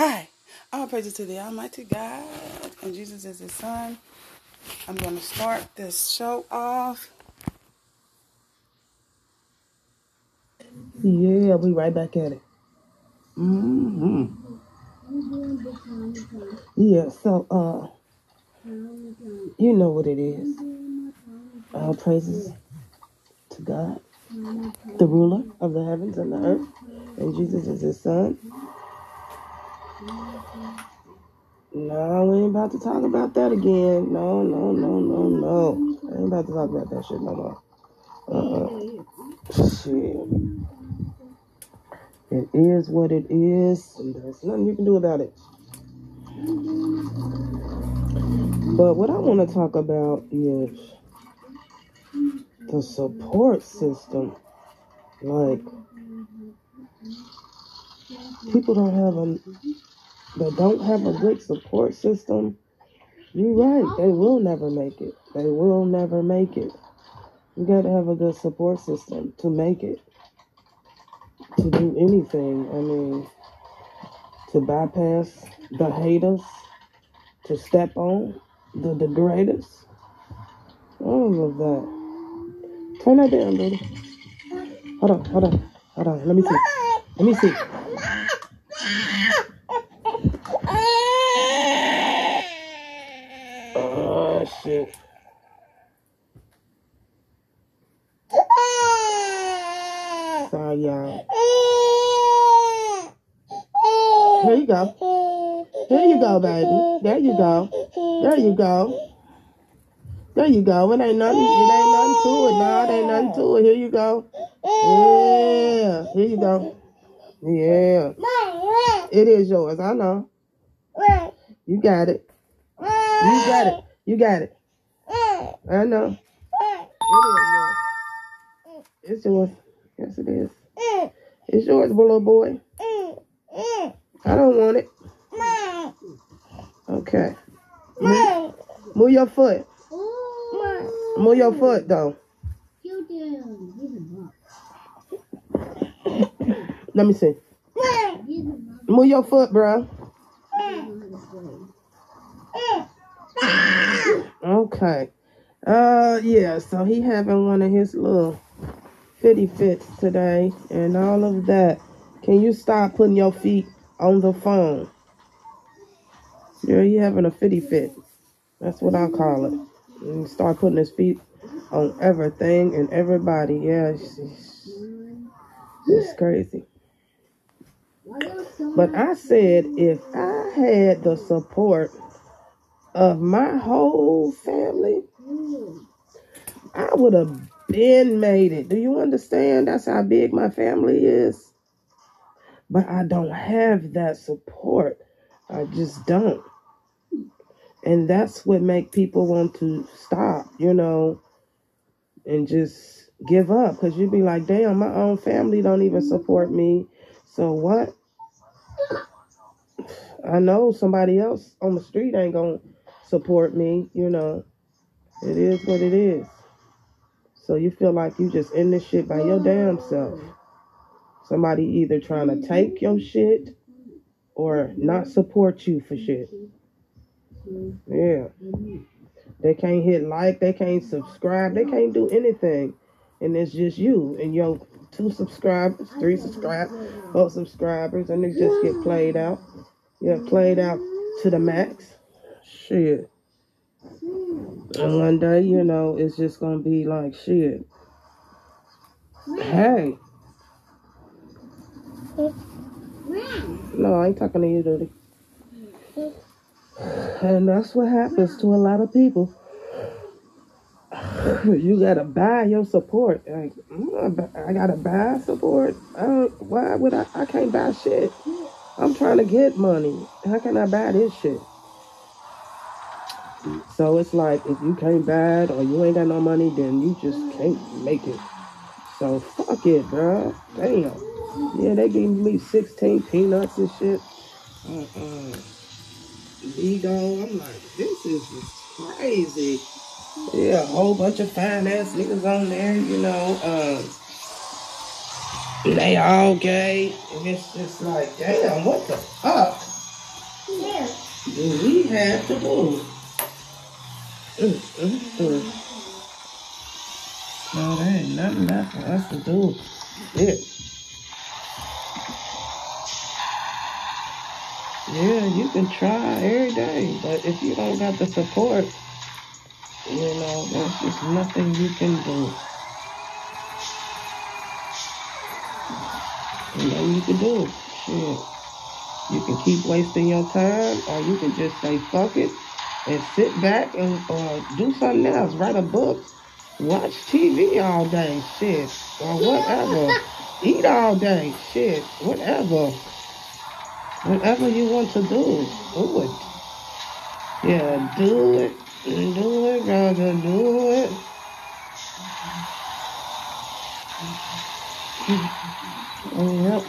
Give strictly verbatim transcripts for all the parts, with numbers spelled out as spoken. Hi, all praises to the Almighty God and Jesus is His Son. I'm going to start this show off. Yeah, we right back at it. Mm-hmm. Yeah, so, uh, you know what it is. All praises to God, the ruler of the heavens and the earth, and Jesus is His Son. No, we ain't about to talk about that again. No, no, no, no, no. I ain't about to talk about that shit no more. Uh-uh. Shit. It is what it is, and there's nothing you can do about it. But what I want to talk about is the support system. Like, people don't have a... They don't have a good support system. You're right. They will never make it. They will never make it. You got to have a good support system to make it. To do anything. I mean, to bypass the haters. To step on the degraders. All of that. Turn that down, baby. Hold on, hold on, hold on. Let me see. Let me see. Shit. Sorry, y'all. Here you go. Here you go, baby. There you go. There you go. There you go. It ain't nothing. It ain't nothing to it. No, it ain't nothing to it. Here you go. Yeah. Here you go. Yeah. It is yours. I know. You got it. You got it. You got it. I know. It is yours. It's yours. Yes, it is. It's yours, little boy. I don't want it. Okay. Move, move your foot. Move your foot, though. Let me see. Move your foot, bro. Okay. Uh, yeah, so he having one of his little fitty fits today and all of that. Can you stop putting your feet on the phone? Yeah, he having a fitty fit. That's what I call it. And start putting his feet on everything and everybody. Yeah, it's, it's crazy. But I said if I had the support of my whole family, I would have been made it. Do you understand? That's how big my family is. But I don't have that support. I just don't. And that's what make people want to stop, you know, and just give up. Because you'd be like, damn, my own family don't even support me. So what? I know somebody else on the street ain't going to support me, you know. It is what it is. So you feel like you just in this shit by your damn self. Somebody either trying to take your shit or not support you for shit. Yeah. They can't hit like, they can't subscribe, they can't do anything. And it's just you and your two subscribers, three subscribers, four subscribers, and they just get played out. Yeah, played out to the max. Shit. And one day, you know, it's just gonna be like, shit. Hey. No, I ain't talking to you, dude. And that's what happens to a lot of people. You gotta buy your support. Like, I gotta buy support. I don't, why would I? I can't buy shit. I'm trying to get money. How can I buy this shit? So it's like, if you can't buy it or you ain't got no money, then you just can't make it. So fuck it, bro. Damn. Yeah, they gave me sixteen peanuts and shit. Uh-uh. Bigo. I'm like, this is crazy. Yeah, a whole bunch of fine ass niggas on there, you know. Um... They all gay, and it's just like, damn, what the fuck? Yeah. Do we have to move? Mm, mm, mm. No, there ain't nothing left for us to do. Shit. Yeah, you can try every day, but if you don't got the support, you know, there's just nothing you can do. You know, you can do shit. You can keep wasting your time, or you can just say fuck it and sit back and or do something else. Write a book, watch T V all day, shit, or whatever. Eat all day, shit, whatever. Whatever you want to do, do it. Yeah, do it, do it, brother, do it. Yep.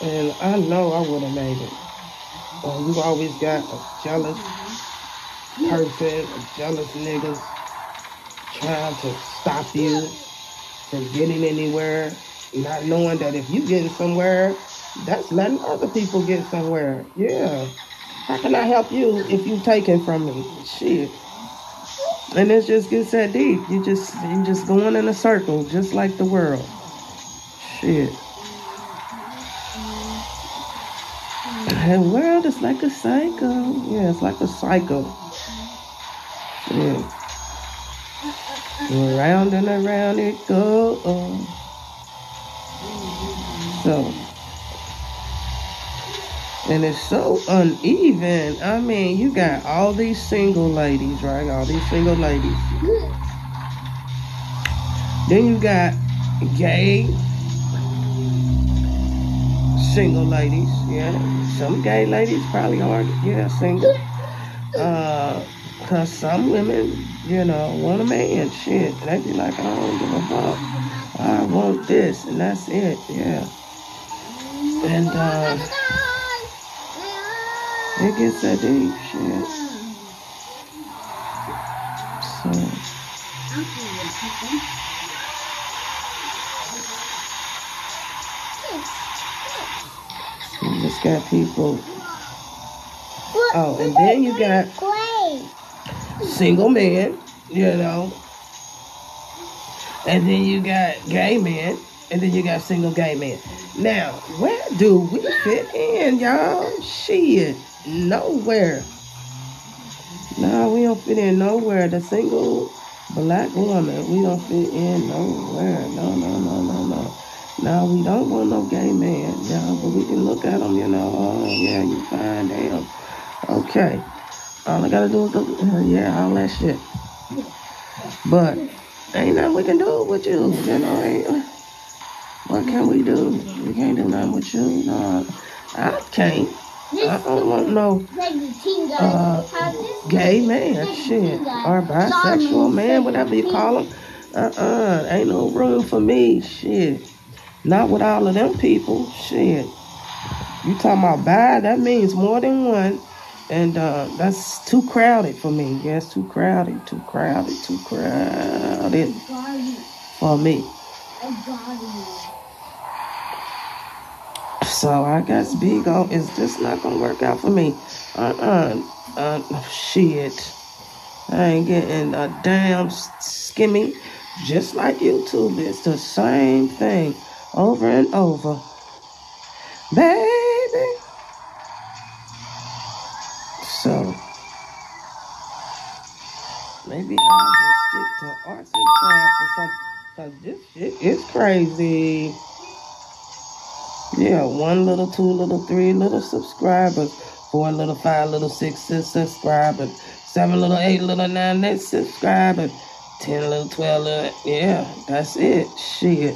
And I know I would have made it. Oh, you always got a jealous person, a jealous niggas trying to stop you from getting anywhere. Not knowing that if you getting somewhere, that's letting other people get somewhere. Yeah. How can I help you if you taking from me? Shit. And it just gets that deep. You just you just going in a circle, just like the world. Shit. The world is like a cycle. Yeah, it's like a cycle. Yeah. Around and around it goes. So, and it's so uneven. I mean, you got all these single ladies, right? All these single ladies. Then you got gay single ladies. Yeah, some gay ladies probably are, yeah, single. Uh, cause some women, you know, want a man, shit. They be like, I don't give a fuck. I want this, and that's it. Yeah. And uh, it gets that deep, shit. So, you just got people. Oh, and then you got single men, you know, and then you got gay men. And then you got single gay men. Now, where do we fit in, y'all? Shit, nowhere. Nah, we don't fit in nowhere. The single black woman, we don't fit in nowhere. No, no, no, no, no. Now, we don't want no gay man, y'all. But we can look at them, you know. Oh, yeah, you fine, damn. Okay. All I gotta do is look. Uh, yeah, all that shit. But ain't nothing we can do with you, you know. Ain't, what can we do? We can't do nothing with you. No, I can't. I don't want no uh, gay man, shit, or bisexual man, whatever you call him. Uh-uh, ain't no room for me, shit. Not with all of them people, shit. You talking about bi, that means more than one, and uh, that's too crowded for me. Yes, too crowded, too crowded, too crowded for me. So I guess Bigo is just not gonna work out for me. Uh-uh. Uh, shit. I ain't getting a damn skimmy. Just like YouTube, it's the same thing over and over. Baby. So maybe I'll just stick to arts and crafts or something. Cause this shit is crazy. Yeah, one little, two little, three little subscribers, four little, five little, six subscribers, seven little, eight little, nine next subscribers, ten little, twelve little. Yeah, that's it. Shit.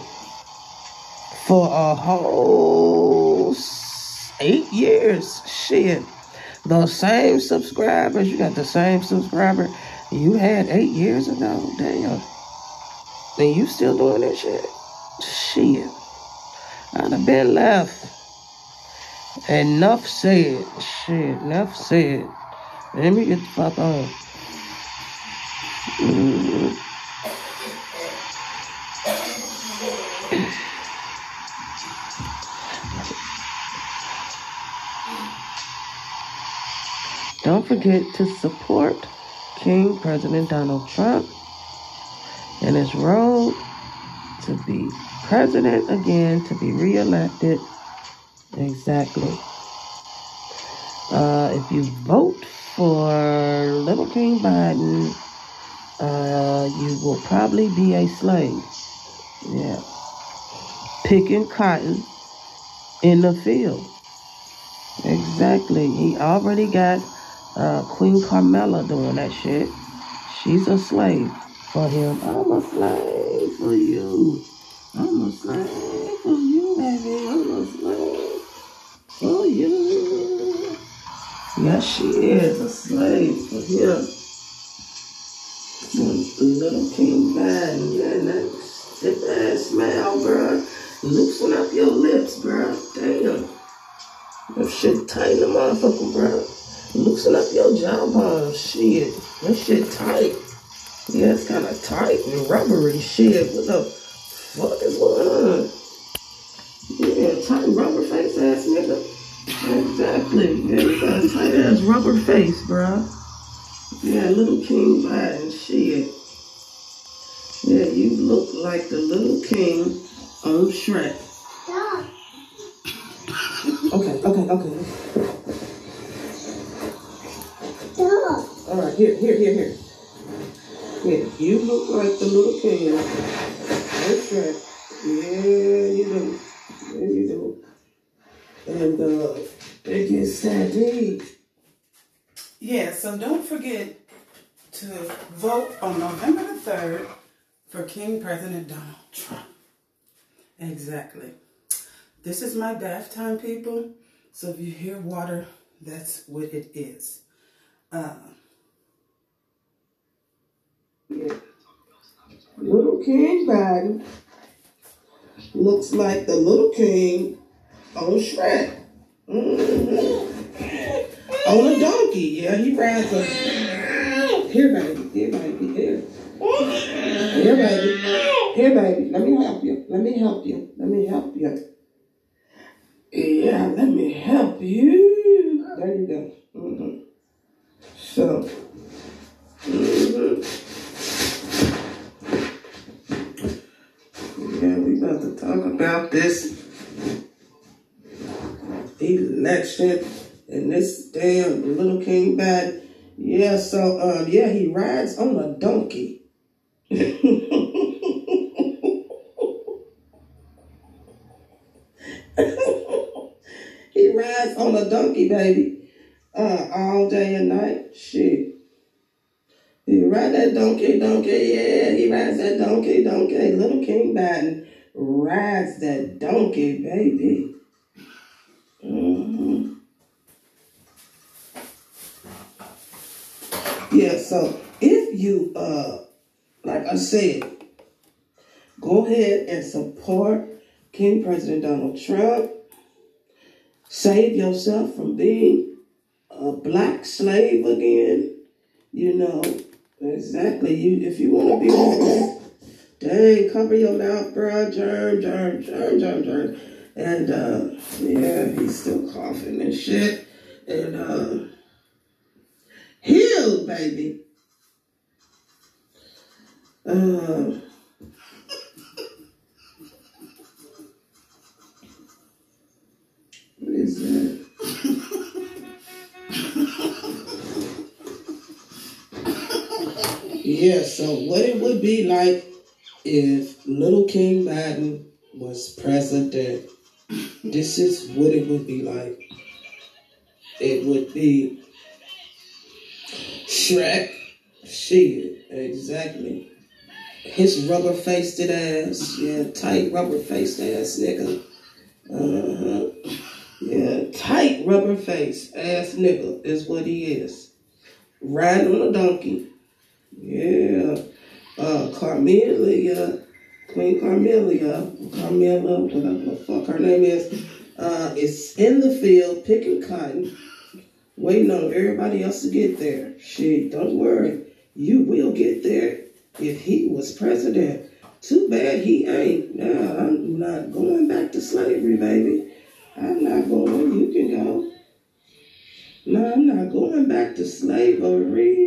For a whole eight years. Shit. Those same subscribers. You got the same subscriber you had eight years ago. Damn. And you still doing that shit? Shit. I'd have been left. Enough said. Shit, enough said. Let me get the fuck on. Mm. Don't forget to support King President Donald Trump and his road to be president again, to be reelected. Exactly. Uh, if you vote for Little King Biden, uh, you will probably be a slave. Yeah. Picking cotton in the field. Exactly. He already got uh, Queen Carmela doing that shit. She's a slave for him. I'm a slave for you. I'm a slave for you, baby. I'm a slave for you. Yes, she is a slave for him. Little King Biden, man, that stiff ass smile, bruh. Loosen up your lips, bruh. Damn. That shit tight in the motherfucker, bruh. Loosen up your jawbone, shit. That shit tight. Yeah, it's kind of tight and rubbery, shit. What the fuck is going on? Yeah, tight rubber face ass nigga. Exactly. Yeah, we got a tight ass rubber face, bruh. Yeah, Little King Biden, shit. Yeah, you look like the little king on Shrek. Stop. Okay, okay, okay. Stop. All right, here, here, here, here. Yeah, you look like the little king on Shrek. Yeah, you do. Yeah, you do. And uh, it gets that deep. Yeah, so don't forget to vote on November the third for King President Donald Trump. Exactly. This is my bath time, people. So if you hear water, that's what it is. Uh, yeah. Little King Biden looks like the little king on Shrek. Mm-hmm. On a donkey, yeah, he rides a... Here, baby, here, baby, here. Here, baby, here, baby, let me help you, let me help you, let me help you. Yeah, let me help you. There you go. Mm-hmm. So, mm-hmm. Yeah, we about to talk about this election. And this damn Little King Bad, yeah, so, um, yeah, he rides on a donkey. He rides on a donkey, baby, uh, all day and night, shit. He rides that donkey, donkey, yeah, he rides that donkey, donkey. Little King Biden rides that donkey, baby. Mm-hmm. Yeah, so if you, uh, like I said, go ahead and support King President Donald Trump. Save yourself from being a black slave again. You know, exactly. You, if you want to be one of them, dang, cover your mouth, bro. Germ, germ, germ, germ, germ. And, uh, yeah, he's still coughing and shit. And, uh... heal, baby. Uh, what is that? Yeah, so what it would be like if Little King Biden was president. This is what it would be like. It would be Shrek, shit, exactly. His rubber-faced ass, yeah, tight rubber-faced ass nigga. Uh-huh. Yeah, tight rubber-faced ass nigga is what he is. Riding on a donkey. Yeah. Uh, Carmelia, Queen Carmelia, Carmela, whatever the fuck her name is, uh, is in the field picking cotton. Waiting on everybody else to get there. Shit, don't worry. You will get there if he was president. Too bad he ain't. Nah, I'm not going back to slavery, baby. I'm not going. You can go. No, I'm not going back to slavery.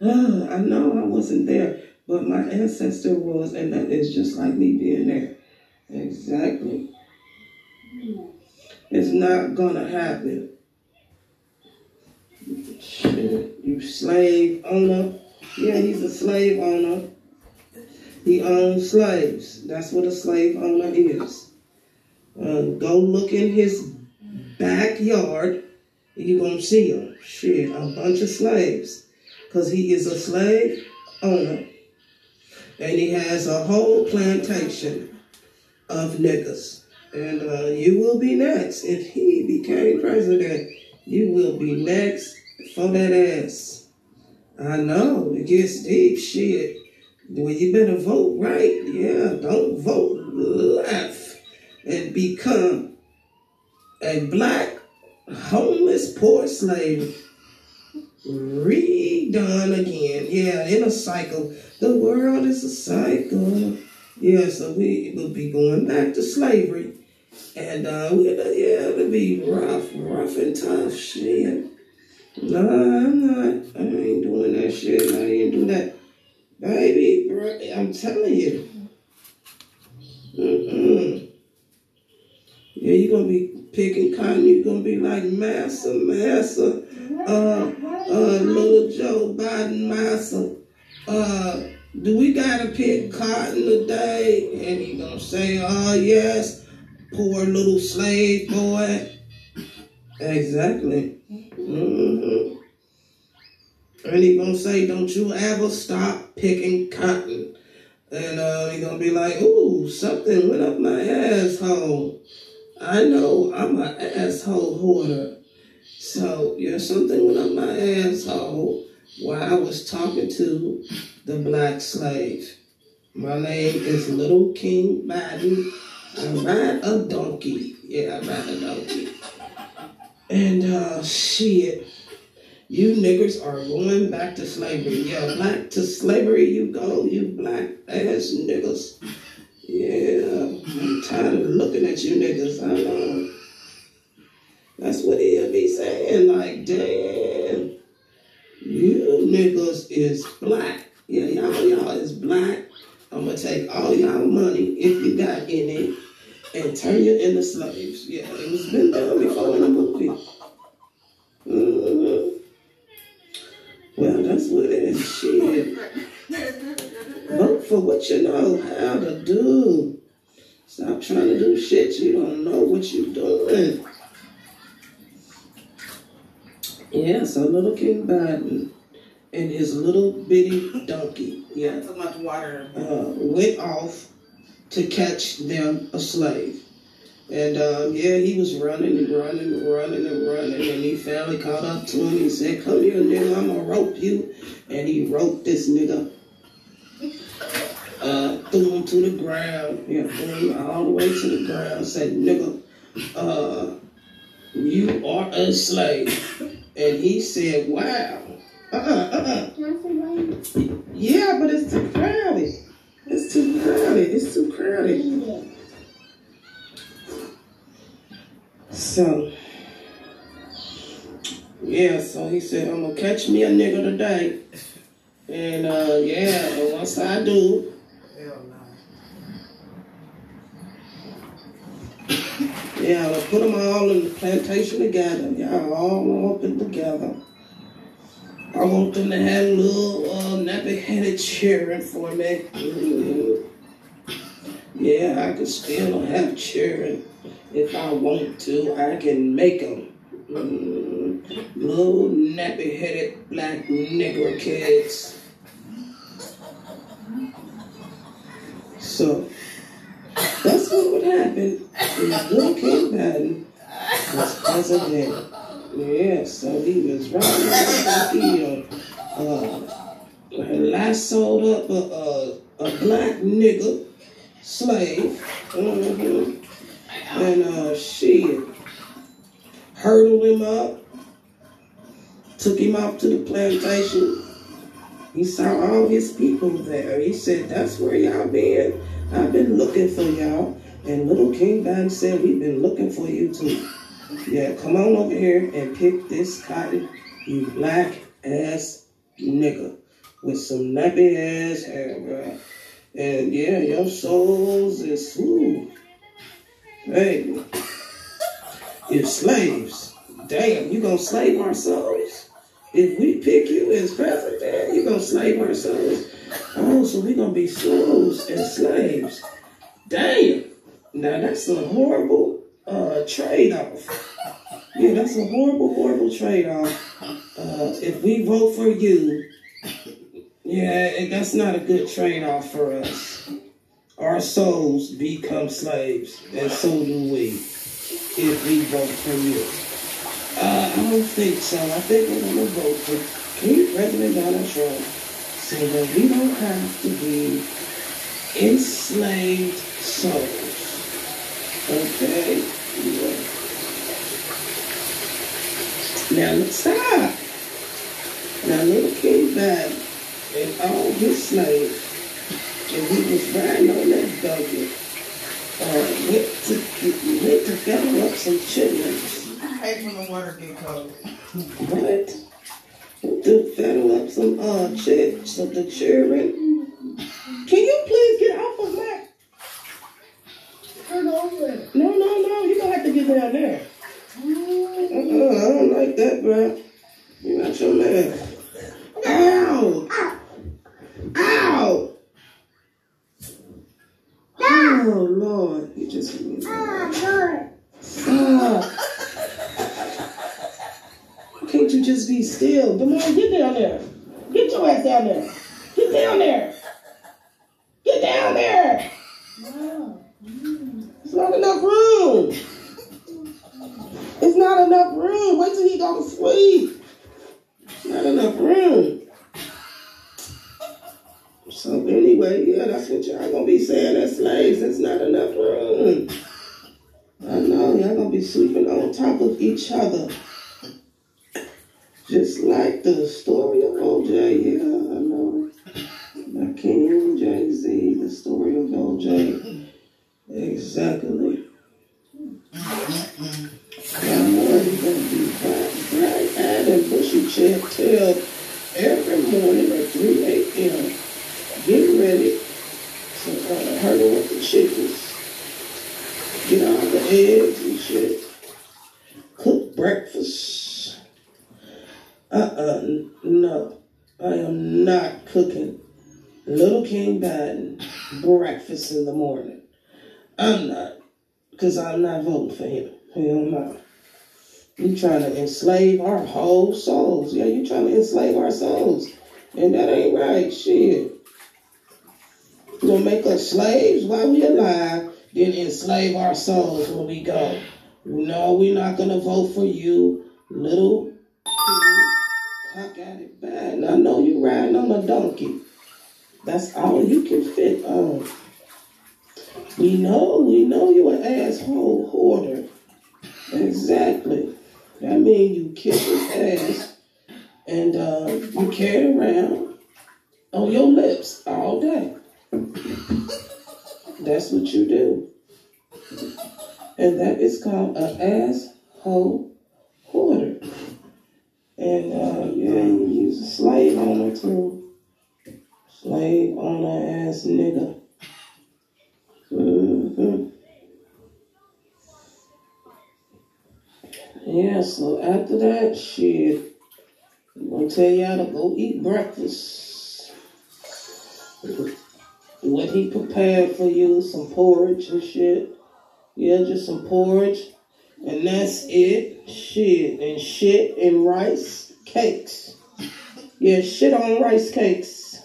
Uh, I know I wasn't there, but my ancestor was, and that is just like me being there. Exactly. It's not gonna happen. Shit, you slave owner. Yeah, he's a slave owner. He owns slaves. That's what a slave owner is. Uh, go look in his backyard, and you're going to see him. Shit, a bunch of slaves. Because he is a slave owner. And he has a whole plantation of niggas. And uh, you will be next. If he became president, you will be next for that ass. I know, it gets deep shit. Well, you better vote right. Yeah, don't vote left and become a black, homeless, poor slave. Redone again. Yeah, in a cycle. The world is a cycle. Yeah, so we will be going back to slavery. And, uh, we'll, yeah, it'll be rough, rough and tough shit. No, I'm not. I ain't doing that shit. I ain't do that. Baby, bro, I'm telling you. Mm-mm. Yeah, you're going to be picking cotton. You're going to be like, Massa, Massa, uh, uh, little Joe Biden, Massa. Uh, do we got to pick cotton today? And he's going to say, oh, yes, poor little slave boy. Exactly. Mm-hmm. And he gonna say, don't you ever stop picking cotton. And uh, he gonna be like, ooh, something went up my asshole. I know I'm an asshole hoarder. So, yeah, something went up my asshole while I was talking to the black slave. My name is Little King Biden. I ride a donkey. Yeah, I ride a donkey. And uh, shit. You niggers are going back to slavery. Yeah, black to slavery you go, you black ass niggas. Yeah, I'm tired of looking at you niggas. I know. That's what he'll be saying. Like, damn, you niggas is black. Yeah, y'all, y'all is black. I'm going to take all y'all money, if you got any, and turn you into slaves. Yeah, it was been done before in a movie. Mm-hmm. Well, that's what it is, shit. Vote for what you know how to do. Stop trying to do shit you don't know what you're doing. Yeah, so Little King Biden and his little bitty donkey, yeah, so much water, uh, went off to catch them a slave. And, um, yeah, he was running and running and running and running, and he finally caught up to him. He said, come here, nigga, I'm going to rope you. And he roped this nigga, uh, threw him to the ground, yeah, threw him all the way to the ground, said, nigga, uh, you are a slave. And he said, wow. Uh-uh, uh-uh. Yeah, but it's too crowded. It's too crowded. It's too crowded. So, yeah, so he said, I'm going to catch me a nigga today. And, uh, yeah, and once I do. Hell no. Yeah, I'm going to put them all in the plantation together. Y'all all open together. I want them to have little uh, nappy-headed children for me. Mm-hmm. Yeah, I could still have children. If I want to, I can make them. Mm, little nappy-headed black nigger kids. So, that's what would happen if Little King Biden was president. Yeah, so he was right like he uh, lassoed up a, a, a black nigger slave. Mm-hmm. And uh, shit, hurdled him up, took him off to the plantation. He saw all his people there. He said, that's where y'all been. I've been looking for y'all. And Little King Biden said, we've been looking for you too. Yeah, come on over here and pick this cotton, you black ass nigga with some nappy ass hair, bro. And yeah, your souls is, ooh, baby, you're slaves. Damn, you gonna slave our souls? If we pick you as president, man, you gonna slave our souls. Oh, so we gonna be slaves and slaves. Damn. Now that's a horrible uh, trade-off. Yeah, that's a horrible, horrible trade-off. Uh, if we vote for you, yeah, that's not a good trade-off for us. Our souls become slaves, and so do we, if we vote for you. Uh, I don't think so. I think we're going to vote for King President Donald Trump so that we don't have to be enslaved souls. Okay. Now look, stop. Now little King Biden and all his slaves, and he was riding on that donkey, uh, went to went to gather up some chitlins. I hate when the water get cold. What? Went to gather up some uh chit some the children. Can you please get off of my? No, no, no, you don't have to get down there. Uh-uh, I don't like that, bro. You're not your man. Ow! Ow! Ow! Oh, Lord. You just... Ah, Lord. Can't you just be still? Come on, get down there. Get your ass down there. Get down there. Get down there. Wow. It's not enough room. It's not enough room. Wait till he go to sleep. It's not enough room. So anyway, yeah, that's what y'all gonna be saying as slaves. It's not enough room. I know y'all gonna be sleeping on top of each other, just like the story of O J. Yeah, I know. The King Jay-Z, the story of O J. Exactly. Now more you gonna be bright-eyed and bushy-tailed every morning at three a.m. Get ready to uh, hurdle with the chickens. Get all the eggs and shit. Cook breakfast. Uh-uh, no. I am not cooking Little King Biden breakfast in the morning. I'm not, because I'm not voting for him. Hell no. You trying to enslave our whole souls. Yeah, you trying to enslave our souls. And that ain't right. Shit. You gonna make us slaves while we alive, then enslave our souls when we go. No, we're not gonna vote for you, little I got it bad. And I know you riding on a donkey. That's all you can fit on. We know, we know you're an asshole hoarder. Exactly. That means you kiss his ass and uh, you carry it around on your lips all day. That's what you do. And that is called an asshole hoarder. And uh, yeah, you use a slave owner too. Slave owner ass nigga. Mm-hmm. Yeah, so after that shit, I'm gonna tell y'all to go eat breakfast. What he prepared for you, some porridge and shit. Yeah, just some porridge. And that's it. Shit. And shit and rice cakes. Yeah, shit on rice cakes.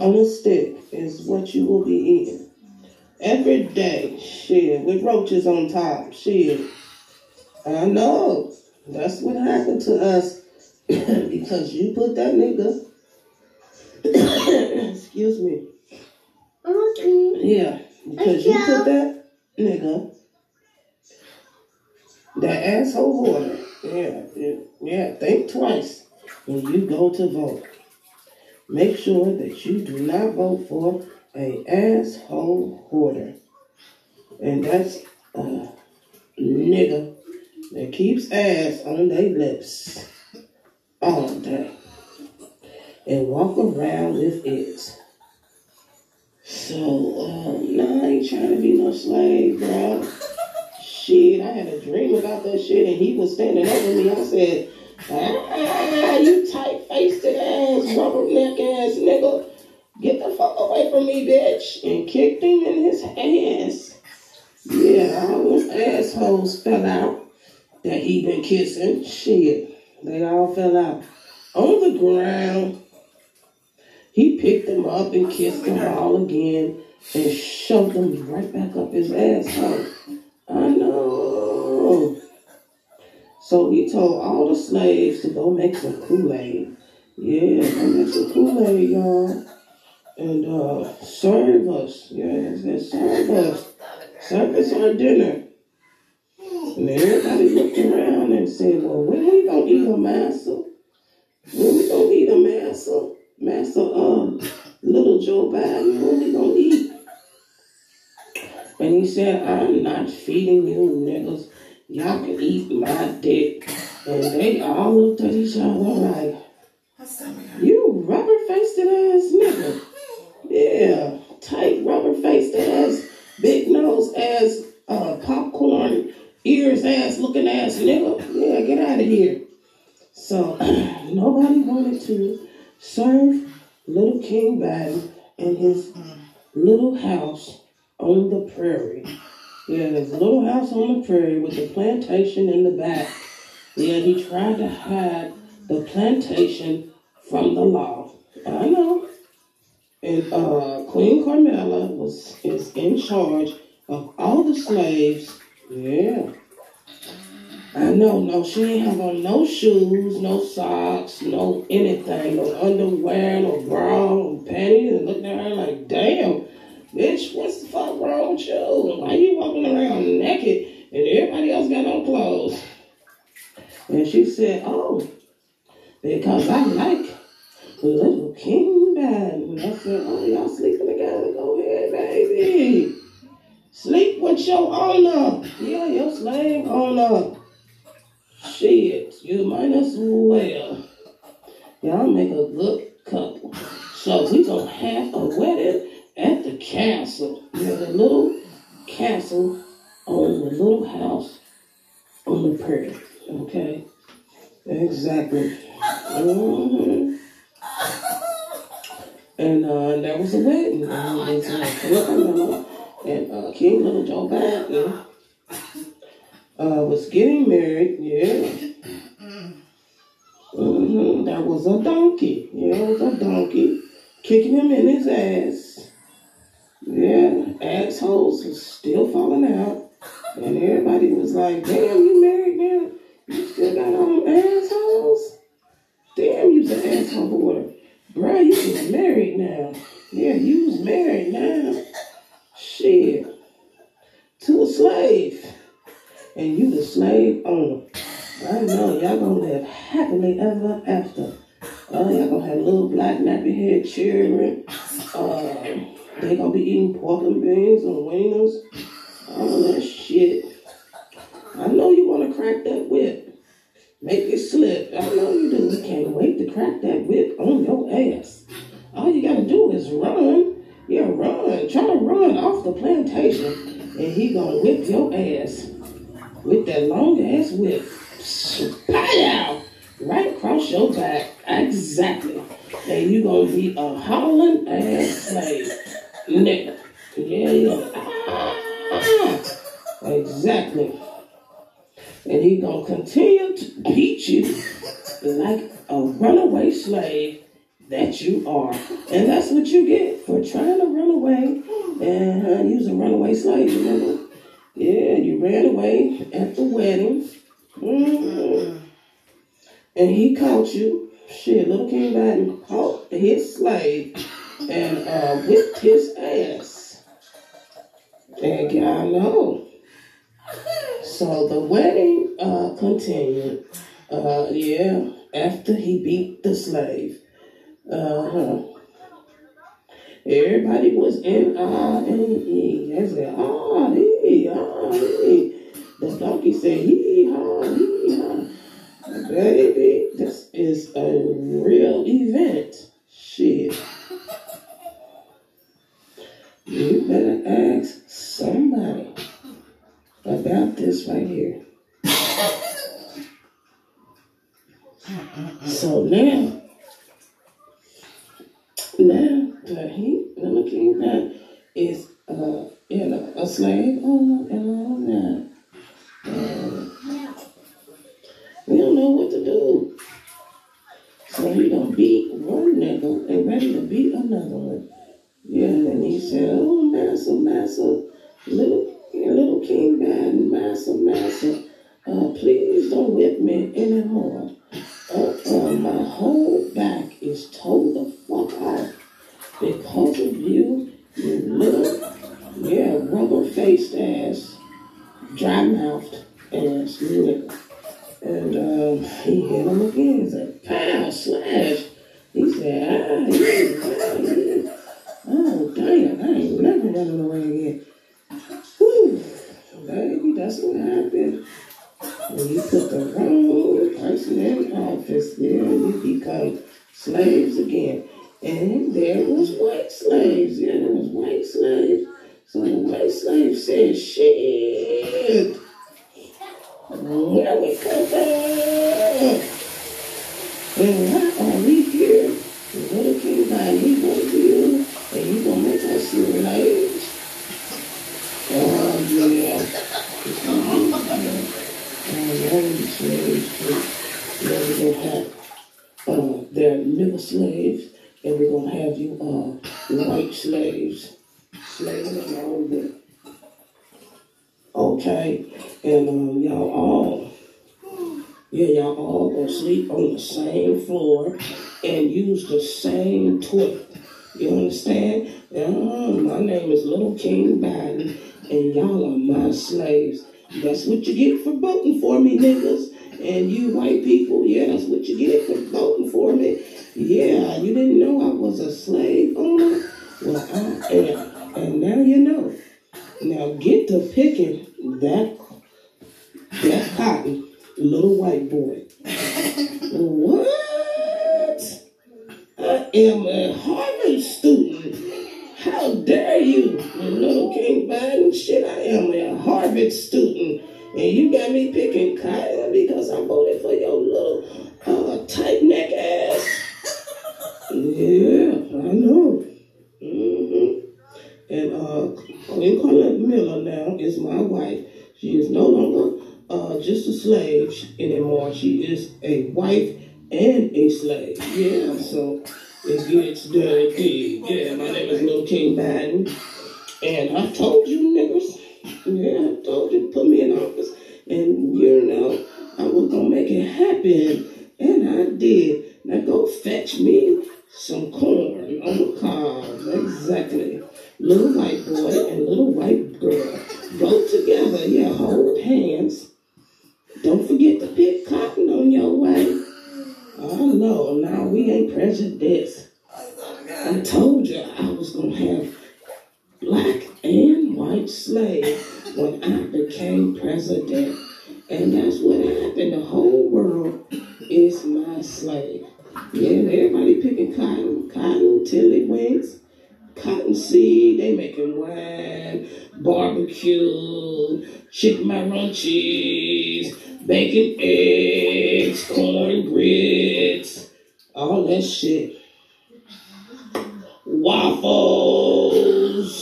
On a stick is what you will be eating. Every day, shit, with roaches on top, shit. I know. That's what happened to us because you put that nigga, excuse me. Yeah, because you put that nigga, that asshole hoarder. Yeah, yeah, yeah, think twice when you go to vote. Make sure that you do not vote for an asshole hoarder. And that's a nigga that keeps ass on their lips all day and walk around with it. So, um, nah, I ain't trying to be no slave, bro. Shit, I had a dream about that shit and he was standing over me. I said, ah, you tight-faced ass, rubber-neck ass nigga. Get the fuck away from me, bitch. And kicked him in his ass. Yeah, all those assholes fell out that he been kissing. Shit, they all fell out. On the ground, he picked them up and kissed them all again and shoved them right back up his asshole. I know. So he told all the slaves to go make some Kool-Aid. Yeah, go make some Kool-Aid, y'all. And uh, serve us. Yeah, serve us. Serve us our dinner. And everybody looked around and said, well, when we gonna eat a massa? When we gonna eat a massa? Massa, um, little Joe Biden, when we gonna eat? And he said, I'm not feeding you niggas. Y'all can eat my dick. And they all looked at each other like, you rubber-faced ass nigga. Yeah, tight rubber-faced ass, big nose ass, uh, popcorn ears ass looking ass nigga. Yeah, get out of here. So nobody wanted to serve little King Biden in his little house on the prairie. Yeah, his little house on the prairie with the plantation in the back. Yeah, he tried to hide the plantation from the law. I know. And uh, Queen Carmela was is in charge of all the slaves. Yeah. I know, no, she ain't have on no shoes, no socks, no anything, no underwear, no bra, no panties, and looked at her like, damn, bitch, what's the fuck wrong with you? Why you walking around naked and everybody else got no clothes? And she said, oh, because I like little King Biden. And I said, oh, y'all sleeping together, go ahead, baby. Sleep with your owner. Yeah, your slave owner. Shit, you might as well. Y'all make a good couple. So we gonna have a wedding at the castle. Yeah, the little castle on the little house on the prairie. Okay? Exactly. Mm-hmm. And uh, there was a wedding. Oh my God. And uh, King Little Joe Biden Uh, was getting married, yeah. Mm-hmm. That was a donkey. Yeah, it was a donkey. Kicking him in his ass. Yeah, assholes was still falling out. And everybody was like, damn, you married now? You still got all them assholes? Damn, you's an asshole boy. Bruh, you was married now. Yeah, you was married now. Shit. To a slave. And you the slave owner. I know y'all gonna live happily ever after. Oh, y'all gonna have little black nappy head children. Uh, they gonna be eating pork and beans and wieners. All that shit. I know you wanna crack that whip. Make it slip. I know you do. You can't wait to crack that whip on your ass. All you gotta do is run. Yeah, run. Try to run off the plantation. And he gonna whip your ass. With that long-ass whip, pow, right across your back, exactly. And you gonna be a howling-ass slave, nigga. Yeah, yeah, ah, exactly. And he gonna continue to beat you like a runaway slave that you are. And that's what you get for trying to run away. And uh, you was a runaway slave, remember? Yeah, you ran away at the wedding. Mm-hmm. And he caught you. Shit, little King Biden caught his slave and uh, whipped his ass. And y'all know. So the wedding uh, continued. Uh, yeah, after he beat the slave. Uh-huh. Everybody was in awe. They said, awe, awe. This donkey saying, yee-haw, yee-haw. Baby, this is a real event. Shit. You better ask somebody about this right here. So now, now that he, the king that is, uh, you know, a slave owner and all that. And we don't know what to do. So he gonna beat one nigga and ready to beat another one. Yeah, and he said, "Oh, Master, Master, little, little King Biden, Master, Master, uh, please don't whip me anymore. Uh, uh, my whole back is tore the fuck off because of you, you little, yeah, rubber-faced ass, dry-mouthed ass nigga." And um, he hit him again. He said, "Pow, slash." He said, "Ah, yeah, ah, yeah. Oh, damn, I ain't never running away again." Whew, baby, that's what happened. When you put the wrong person in office, yeah, you become slaves again. And there was white slaves, yeah, there was white slaves. So the white slave said, "Shit, here we come back. And why are we here? The little king by he gonna do. And you gonna make us slaves? Oh yeah, and you're gonna be slaves too. Yeah, we're gonna have uh, they're nigger slaves, and we're gonna have you uh white slaves, slaves and all that. Okay, and um, y'all all, yeah, y'all all gonna sleep on the same floor and use the same toilet." You understand? Yeah, my name is Little King Biden, and y'all are my slaves. That's what you get for voting for me, niggas. And you white people, yeah, that's what you get for voting for me. Yeah, you didn't know I was a slave owner? Well, I am. And now you know. Now get to picking that, that cotton, little white boy. What? I am a Harvard student. How dare you, Little King Biden? Shit, I am a Harvard student. And you got me picking cotton because I voted for your little uh, tight neck ass. Yeah, I know. Mm-hmm. And uh, Queen Colette Miller now is my wife. She is no longer uh, just a slave anymore. She is a wife and a slave, yeah, so it gets dirty. Yeah, my name is Little King Biden, and I told you niggas, yeah, I told you, put me in office, and you know, I was gonna make it happen, and I did. Now go fetch me some corn on the cob, exactly. Little white boy and little white girl, both together, yeah, hold hands. Don't forget to pick cotton on your way. Oh no, now we ain't prejudiced. I told you I was gonna have black and white slaves when I became president. And that's what happened. The whole world is my slave. Yeah, everybody picking cotton, cotton tilly wings, cotton seed, they making wine, barbecue, chicken macaroni cheese, bacon, eggs, corn, grits, all that shit. Waffles.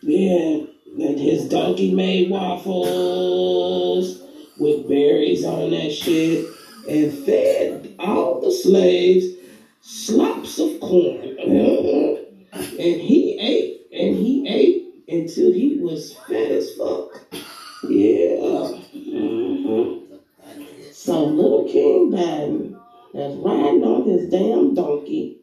Yeah, and his donkey made waffles with berries on that shit and fed all the slaves slops of corn. And he ate, and he ate until he was fat as fuck. Yeah. Mm-hmm. So Little King Biden that's riding on his damn donkey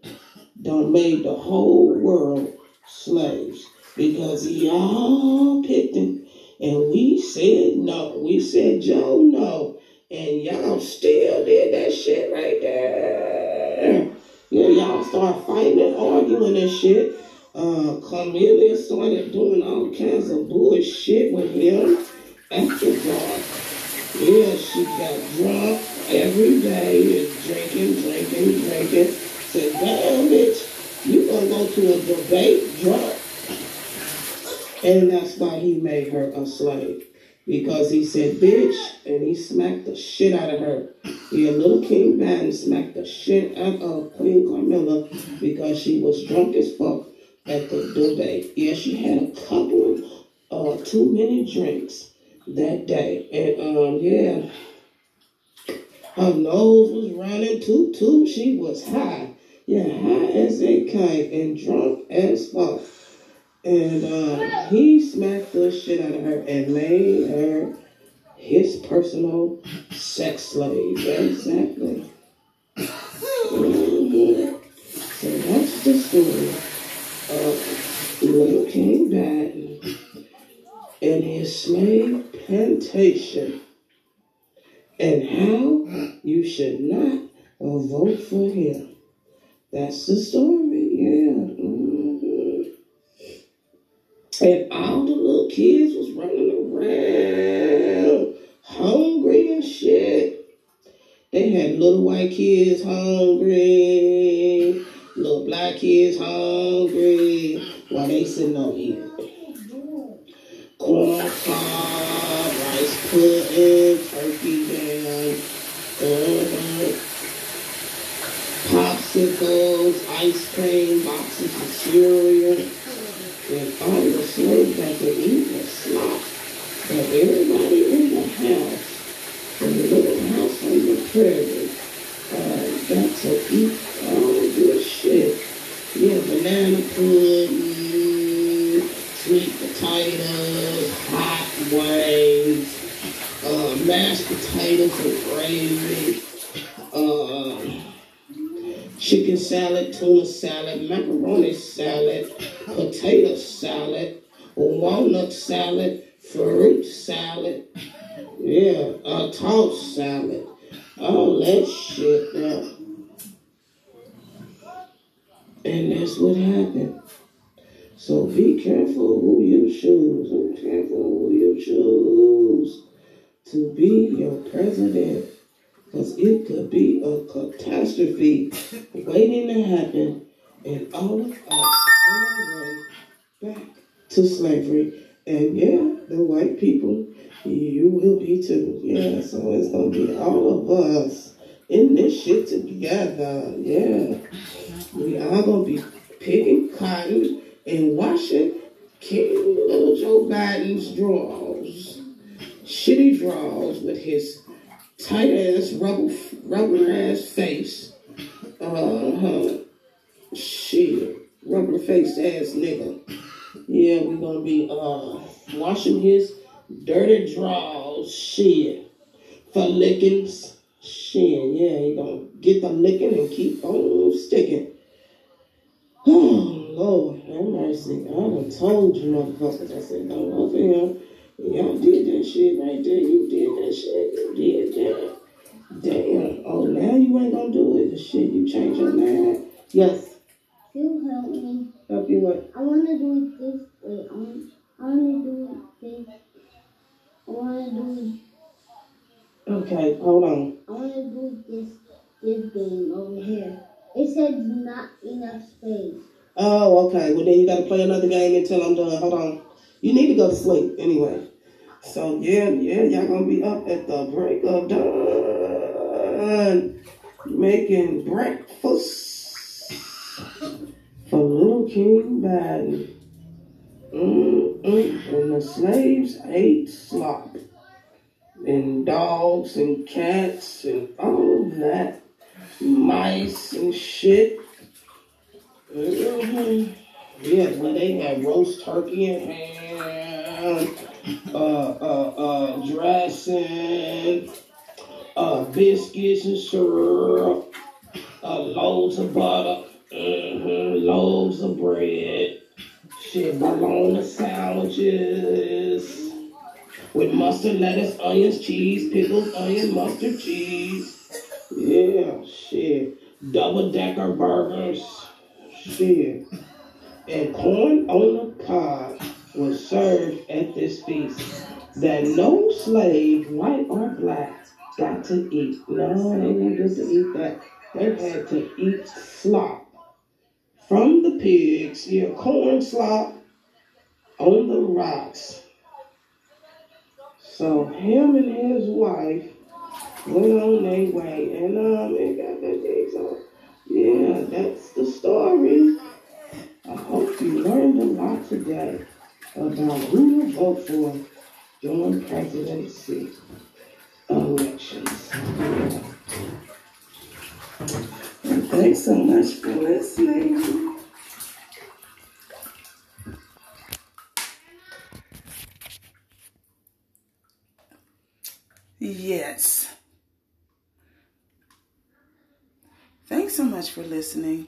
done made the whole world slaves because y'all picked him and we said no. We said Joe no. And y'all still did that shit right there. Yeah, y'all start fighting and arguing and shit. Uh, Cornelia started doing all kinds of bullshit with him after dark. Yeah, she got drunk every day and drinking, drinking, drinking. Said, damn bitch, you gonna go to a debate drunk? And that's why he made her a slave. Because he said, bitch, and he smacked the shit out of her. Yeah, little King Biden smacked the shit out of Queen Carmilla because she was drunk as fuck at the debate. Yeah, she had a couple, uh, too many drinks that day. And, um, yeah, her nose was running too, too. She was high. Yeah, high as a kite and drunk as fuck. And uh, he smacked the shit out of her and made her his personal sex slave. Exactly. Mm-hmm. So that's the story of Little King Biden and his slave plantation and how you should not vote for him. That's the story, yeah. And all the little kids was running around, hungry and shit. They had little white kids hungry, little black kids hungry, while they sitting on here. Corn cob, rice pudding, turkey ham, uh, popsicles, ice cream, boxes of cereal. And all the slaves got to eat the slop that everybody in the house, in the Little House on the Prairie, uh, got to eat all this shit. Yeah, banana pudding, sweet potatoes, hot wings, uh, mashed potatoes and gravy, uh, chicken salad, tuna salad, macaroni salad, potato salad, walnut salad, fruit salad, yeah, a toss salad, all that shit now. And that's what happened. So be careful who you choose. Be careful who you choose to be your president. Because it could be a catastrophe waiting to happen, and all of us on our way back to slavery. And yeah, the white people, you will be too. Yeah, so it's going to be all of us in this shit together. Yeah. We are going to be picking cotton and washing King Little Joe Biden's drawers, shitty drawers with his tight ass, rubber, rubber ass face. Uh huh. Shit. Rubber face ass nigga. Yeah, we're gonna be uh washing his dirty drawers. Shit. For licking. Shit. Yeah, he gonna get the licking and keep on sticking. Oh, Lord. Have mercy. I done told you motherfuckers. I said, don't go for him. Y'all did that shit right there. You did that shit. You did that. Damn. Oh, now you ain't gonna do it. The shit, you change your mind. Yes. You help me. Help you what? I wanna do it this way. I wanna, I wanna do it this. I wanna do it. Okay, hold on. I wanna do this this game over here. It says not enough space. Oh, okay. Well, then you gotta play another game until I'm done. Hold on. You need to go to sleep anyway. So, yeah, yeah, y'all gonna be up at the break of dawn making breakfast for Little King Biden. Mm-mm. And the slaves ate slop and dogs and cats and all of that. Mice and shit. Mm-hmm. Yeah, when they had roast turkey and ham, uh, uh, uh, dressing, uh, biscuits and syrup, uh, loads of butter, mm-hmm, loads of bread, shit, bologna sandwiches, with mustard, lettuce, onions, cheese, pickles, onion, mustard, cheese, yeah, shit, double-decker burgers, shit. and corn on the cob was served at this feast that no slave, white or black, got to eat. No, they didn't get to eat that. They had to eat slop from the pigs, your corn slop on the rocks. So him and his wife went on their way, and um, they got their days off. Yeah, that's the story. I hope you learned a lot today about who to vote for during presidency elections. Thanks so much for listening. Yes. Thanks so much for listening.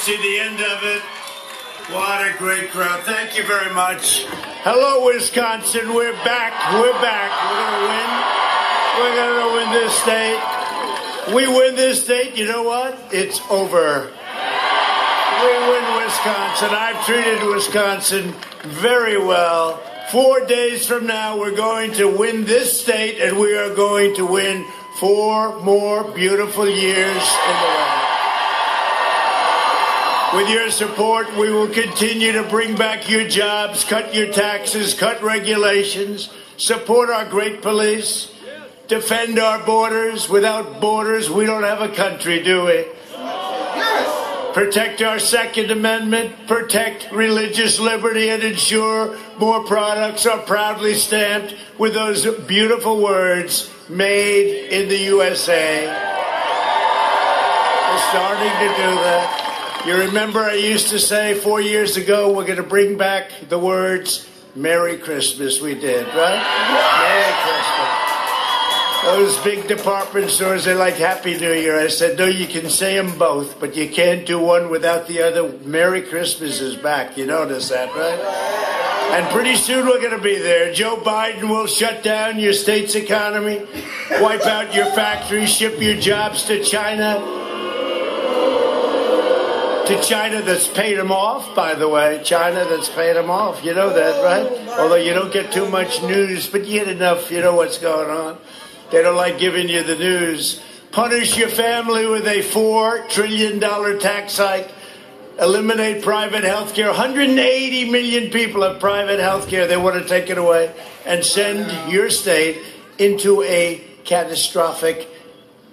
See the end of it. What a great crowd. Thank you very much. Hello, Wisconsin. We're back. We're back. We're going to win. We're going to win this state. We win this state. You know what? It's over. We win Wisconsin. I've treated Wisconsin very well. Four days from now, we're going to win this state, and we are going to win four more beautiful years in the land. With your support, we will continue to bring back your jobs, cut your taxes, cut regulations, support our great police, defend our borders. Without borders, we don't have a country, do we? Yes. Protect our Second Amendment, protect religious liberty, and ensure more products are proudly stamped with those beautiful words, made in the U S A. We're starting to do that. You remember I used to say four years ago, we're going to bring back the words, Merry Christmas. We did, right? Merry Christmas. Those big department stores, they're like, Happy New Year. I said, no, you can say them both, but you can't do one without the other. Merry Christmas is back. You notice that, right? And pretty soon we're going to be there. Joe Biden will shut down your state's economy, wipe out your factories, ship your jobs to China. To China that's paid them off, by the way. China that's paid them off. You know that, right? Although you don't get too much news, but you get enough. You know what's going on. They don't like giving you the news. Punish your family with a four trillion dollars tax hike. Eliminate private health care. one hundred eighty million people have private health care. They want to take it away and send your state into a catastrophic,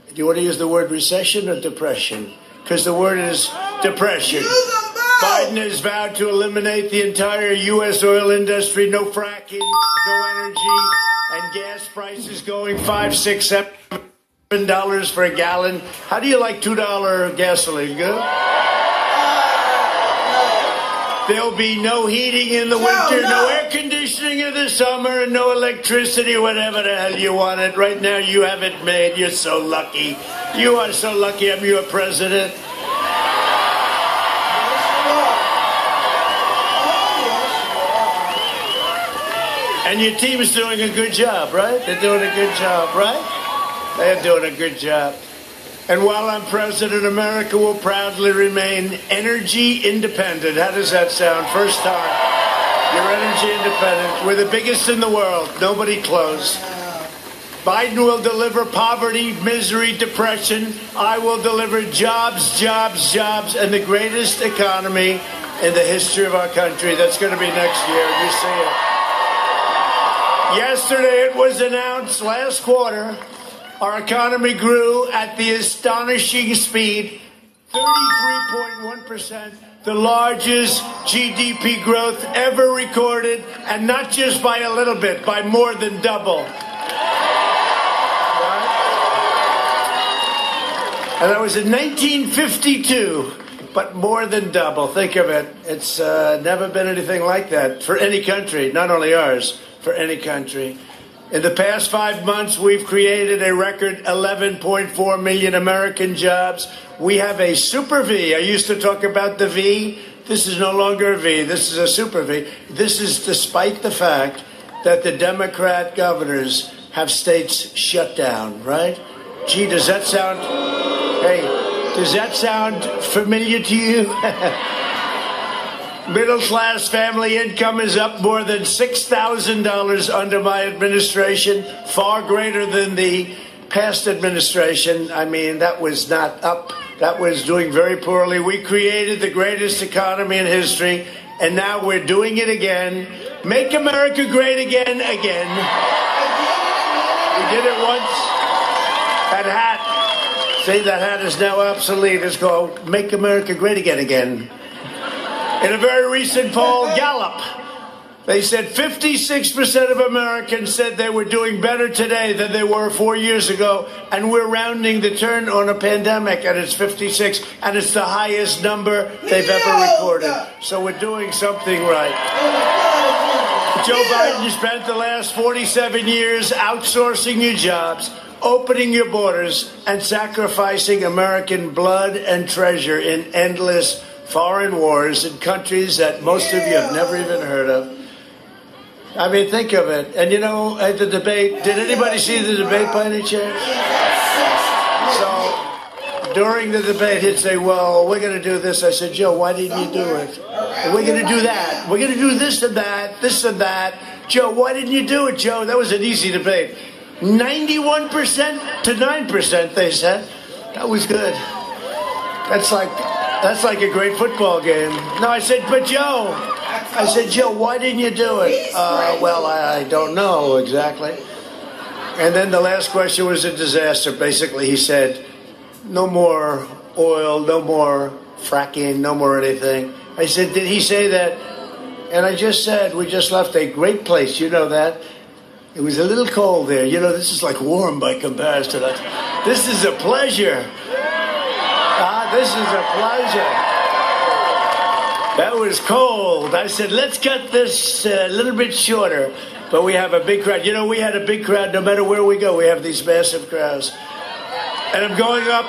do you want to use the word recession or depression? Because the word is depression. Biden has vowed to eliminate the entire U S oil industry. No fracking, no energy, and gas prices going five, six, seven dollars for a gallon. How do you like two dollar gasoline? Good. There'll be no heating in the winter, no air conditioning in the summer, and no electricity, whatever the hell you want it. Right now, you have it made. You're so lucky. You are so lucky I'm your president. And your team is doing a good job, right? They're doing a good job, right? They're doing a good job. And while I'm president, America will proudly remain energy independent. How does that sound? First time. You're energy independent. We're the biggest in the world. Nobody close. Biden will deliver poverty, misery, depression. I will deliver jobs, jobs, jobs, and the greatest economy in the history of our country. That's going to be next year. You see it. Yesterday, it was announced last quarter. Our economy grew at the astonishing speed, thirty-three point one percent, the largest G D P growth ever recorded, and not just by a little bit, by more than double. And that was in nineteen fifty-two, but more than double. Think of it. It's uh, never been anything like that for any country, not only ours, for any country. In the past five months, we've created a record eleven point four million American jobs. We have a super V. I used to talk about the V. This is no longer a V. This is a super V. This is despite the fact that the Democrat governors have states shut down, right? Gee, does that sound... Hey, does that sound familiar to you? Middle-class family income is up more than six thousand dollars under my administration, far greater than the past administration. I mean, that was not up. That was doing very poorly. We created the greatest economy in history, and now we're doing it again. Make America great again, again. We did it once. That hat, see, that hat is now obsolete. It's called Make America Great Again, again. In a very recent poll, Gallup, they said fifty-six percent of Americans said they were doing better today than they were four years ago, and we're rounding the turn on a pandemic, and it's fifty-six, and it's the highest number they've ever recorded. So we're doing something right. Joe Biden spent the last forty-seven years outsourcing your jobs, opening your borders, and sacrificing American blood and treasure in endless foreign wars in countries that most of you have never even heard of. I mean, think of it. And you know, at the debate, did anybody see the debate by any chance? So, during the debate, he'd say, well, we're going to do this. I said, Joe, why didn't you do it? We're going to do that. We're going to do this and that, this and that. Joe, why didn't you do it, Joe? That was an easy debate. ninety-one percent to nine percent, they said. That was good. That's like... That's like a great football game. No, I said, but Joe, I said, Joe, why didn't you do it? Uh, well, I, I don't know exactly. And then the last question was a disaster. Basically, he said, no more oil, no more fracking, no more anything. I said, did he say that? And I just said, we just left a great place. You know that. It was a little cold there. You know, this is like warm by comparison. This is a pleasure. Ah, this is a pleasure. That was cold. I said, let's cut this a uh, little bit shorter. But we have a big crowd. You know, we had a big crowd. No matter where we go, we have these massive crowds. And I'm going up.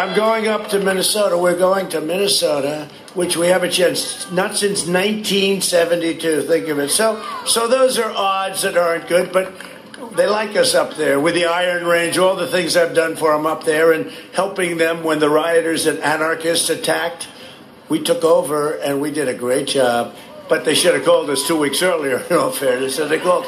I'm going up to Minnesota. We're going to Minnesota, which we haven't yet. Not since nineteen seventy-two. Think of it. So, so those are odds that aren't good, but. They like us up there with the Iron Range, all the things I've done for them up there, and helping them when the rioters and anarchists attacked. We took over, and we did a great job. But they should have called us two weeks earlier, in all fairness. So they called.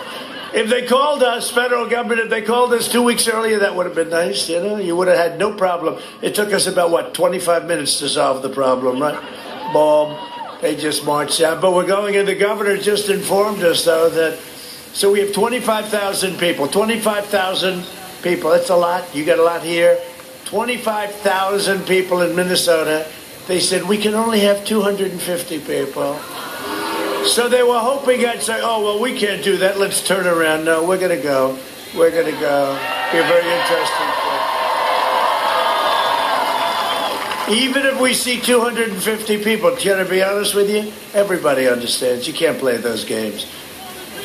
If they called us, federal government, if they called us two weeks earlier, that would have been nice, you know? You would have had no problem. It took us about, what, twenty-five minutes to solve the problem, right? Boom. They just marched out. But we're going, and the governor just informed us, though, that... So we have twenty-five thousand people, twenty-five thousand people. That's a lot. You got a lot here. twenty-five thousand people in Minnesota. They said, we can only have two hundred fifty people. So they were hoping I'd say, oh, well, we can't do that. Let's turn around. No, we're going to go. We're going to go. Be a very interesting thing. Even if we see two hundred fifty people, can I be honest with you? Everybody understands. You can't play those games.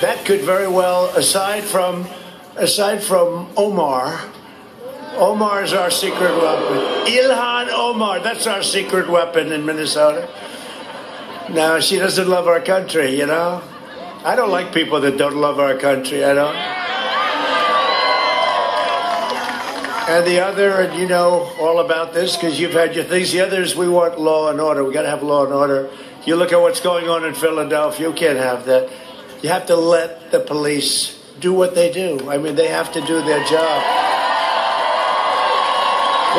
That could very well, aside from, aside from Omar, Omar is our secret weapon. Ilhan Omar, that's our secret weapon in Minnesota. Now, she doesn't love our country, you know? I don't like people that don't love our country, I don't. And the other, and you know all about this because you've had your things, the other is we want law and order. We got to have law and order. You look at what's going on in Philadelphia, you can't have that. You have to let the police do what they do. I mean, they have to do their job.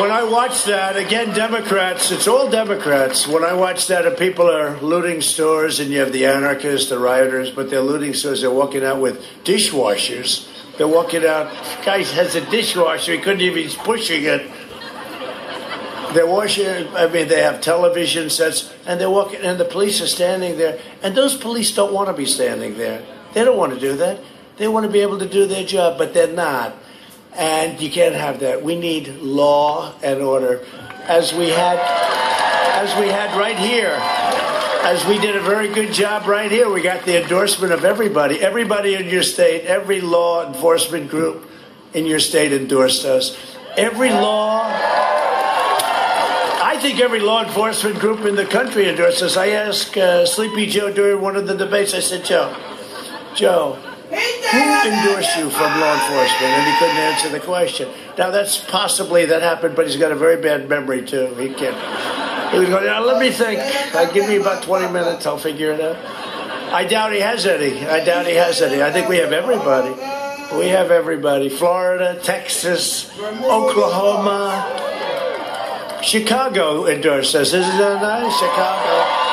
When I watch that, again, Democrats, it's all Democrats. When I watch that, and people are looting stores, and you have the anarchists, the rioters, but they're looting stores. They're walking out with dishwashers. They're walking out. This guy has a dishwasher. He couldn't even, he's pushing it. They're washing, I mean, they have television sets, and they're walking, and the police are standing there. And those police don't want to be standing there. They don't want to do that. They want to be able to do their job, but they're not. And you can't have that. We need law and order, as we had, as we had right here, as we did a very good job right here. We got the endorsement of everybody, everybody in your state, every law enforcement group in your state endorsed us. Every law, I think every law enforcement group in the country endorsed us. I asked uh, Sleepy Joe during one of the debates. I said, Joe, Joe. Who endorsed you from law enforcement? And he couldn't answer the question. Now, that's possibly that happened, but he's got a very bad memory, too. He can't. He was going, now, let me think. Like, give me about twenty minutes. I'll figure it out. I doubt he has any. I doubt he has any. I think we have everybody. We have everybody. Florida, Texas, Oklahoma. Chicago endorsed us. Isn't that nice? Chicago.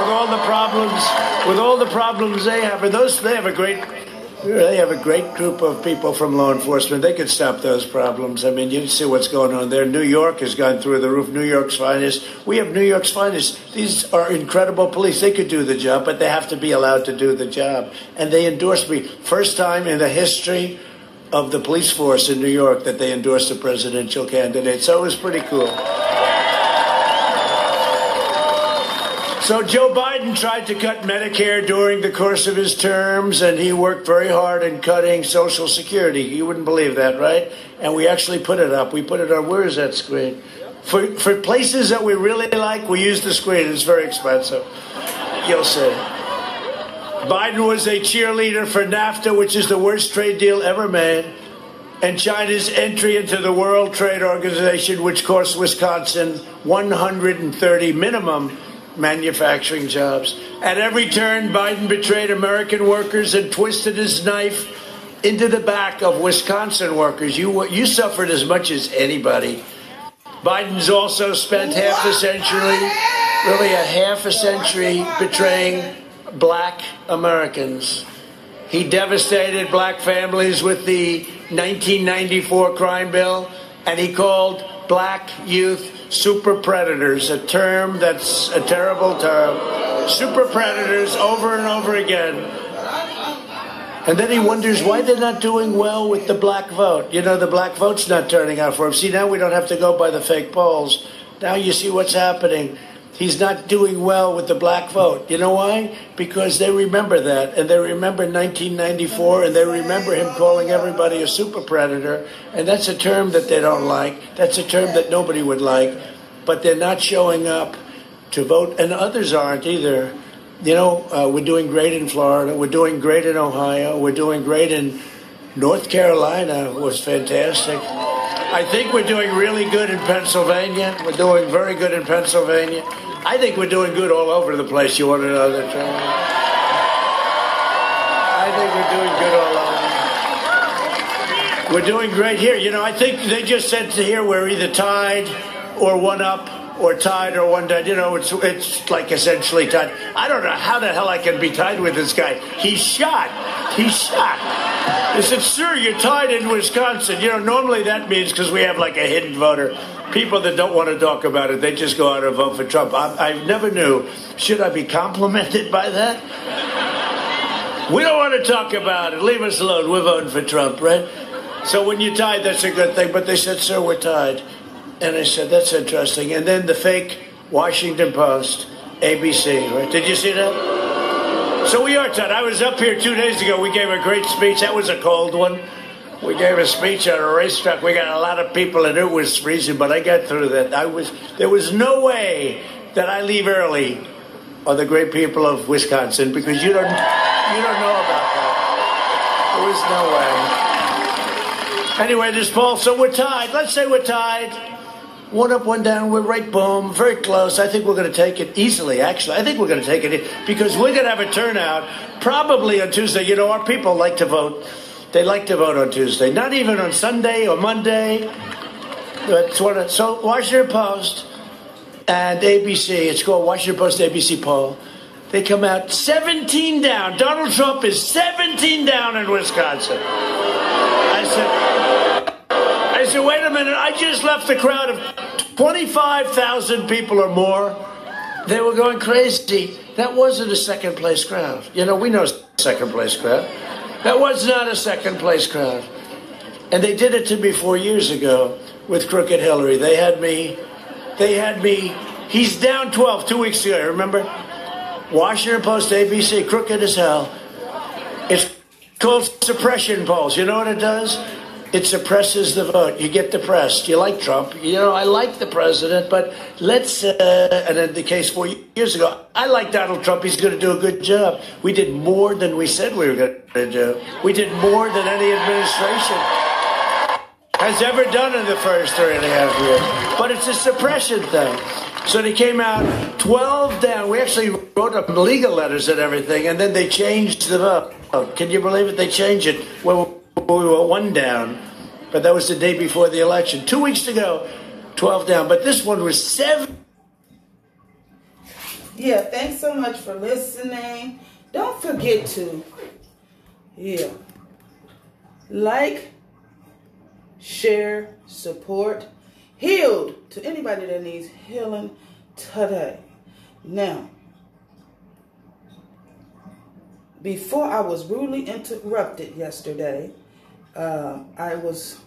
With all the problems, with all the problems they have, and those they have a great, they have a great group of people from law enforcement. They could stop those problems. I mean, you see what's going on there. New York has gone through the roof. New York's finest. We have New York's finest. These are incredible police. They could do the job, but they have to be allowed to do the job. And they endorsed me first time in the history of the police force in New York that they endorsed a presidential candidate. So it was pretty cool. So Joe Biden tried to cut Medicare during the course of his terms, and he worked very hard in cutting Social Security. You wouldn't believe that, right? And we actually put it up. We put it on. Where is that screen? For for places that we really like, we use the screen. It's very expensive. You'll see. Biden was a cheerleader for NAFTA, which is the worst trade deal ever made, and China's entry into the World Trade Organization, which cost Wisconsin one hundred thirty minimum manufacturing jobs. At every turn, Biden betrayed American workers and twisted his knife into the back of Wisconsin workers. You you suffered as much as anybody. Biden's also spent half a century, really a half a century, betraying black Americans. He devastated black families with the nineteen ninety-four crime bill, and he called black youth super predators, a term that's a terrible term. Super predators over and over again. And then he wonders why they're not doing well with the black vote. You know, the black vote's not turning out for him. See, now we don't have to go by the fake polls. Now you see what's happening. He's not doing well with the black vote. You know why? Because they remember that, and they remember nineteen ninety-four, and they remember him calling everybody a super predator, and that's a term that they don't like. That's a term that nobody would like, but they're not showing up to vote, and others aren't either. You know, uh, we're doing great in Florida. We're doing great in Ohio. We're doing great in North Carolina. It was fantastic. I think we're doing really good in Pennsylvania. We're doing very good in Pennsylvania. I think we're doing good all over the place. You want to know the truth? I think we're doing good all over. We're doing great here. You know, I think they just said to here we're either tied or one up or tied or one down. You know, it's it's like essentially tied. I don't know how the hell I can be tied with this guy. He's shot. He's shot. They said, sir, you're tied in Wisconsin. You know, normally that means because we have like a hidden voter, people that don't want to talk about it. They just go out and vote for Trump. I, I never knew. Should I be complimented by that? We don't want to talk about it. Leave us alone. We're voting for Trump, right? So when you're tied, that's a good thing. But they said, sir, we're tied. And I said, that's interesting. And then the fake Washington Post, A B C, right? Did you see that? So we are tied. I was up here two days ago. We gave a great speech. That was a cold one. We gave a speech at a racetrack. We got a lot of people, and it was freezing, but I got through that. I was there was no way that I leave early on the great people of Wisconsin because you don't you don't know about that. There was no way. Anyway, this ball. So we're tied. Let's say we're tied. One up, one down. We're right, boom, very close. I think we're going to take it easily, actually. I think we're going to take it because we're going to have a turnout probably on Tuesday. You know, our people like to vote. They like to vote on Tuesday, not even on Sunday or Monday. That's what it, so Washington Post and A B C, it's called Washington Post A B C poll. They come out seventeen down. Donald Trump is seventeen down in Wisconsin. I said, I said, wait a minute. I just left the crowd of twenty-five thousand people or more. They were going crazy. That wasn't a second place crowd. You know, we know second place crowd. That was not a second place crowd. And they did it to me four years ago with Crooked Hillary. They had me, they had me, he's down twelve, two weeks ago, remember? Washington Post, A B C, crooked as hell. It's called suppression polls. You know what it does? It suppresses the vote. You get depressed. You like Trump. You know, I like the president, but let's, uh, and in the case four years ago, I like Donald Trump. He's going to do a good job. We did more than we said we were going to do. We did more than any administration has ever done in the first three and a half years. But it's a suppression thing. So they came out twelve down. We actually wrote up legal letters and everything, and then they changed the vote. Can you believe it? They changed it. Well, we were one down, but that was the day before the election. Two weeks ago, twelve down, but this one was seven. Yeah, thanks so much for listening. Don't forget to, yeah, like, share, support, healed to anybody that needs healing today. Now, before I was rudely interrupted yesterday, Uh, I was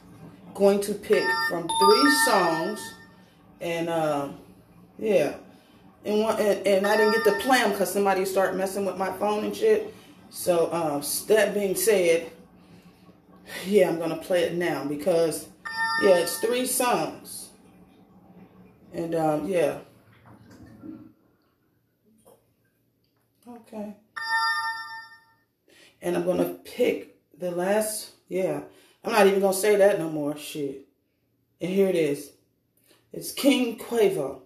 going to pick from three songs, and uh, yeah, and, one, and and I didn't get to play them because somebody started messing with my phone and shit. So uh, that being said, yeah, I'm gonna play it now because yeah, it's three songs, and um, yeah, okay, and I'm gonna pick the last. Yeah, I'm not even going to say that no more. Shit. And here it is. It's King Quavo.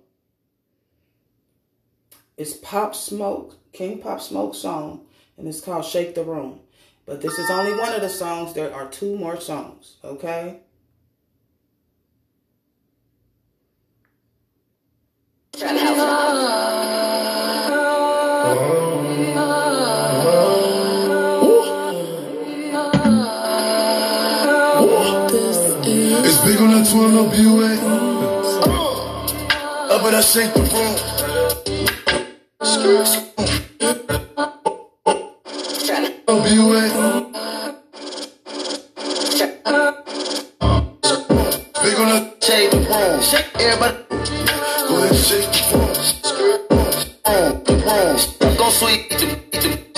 It's Pop Smoke, King Pop Smoke song, and it's called Shake the Room. But this is only one of the songs. There are two more songs, okay? Big on that twirl, no B U A. Oh, but I shake the room. No B U A. Big on that shake the room. Shake everybody. Go ahead, shake the room. The room. Go sweet.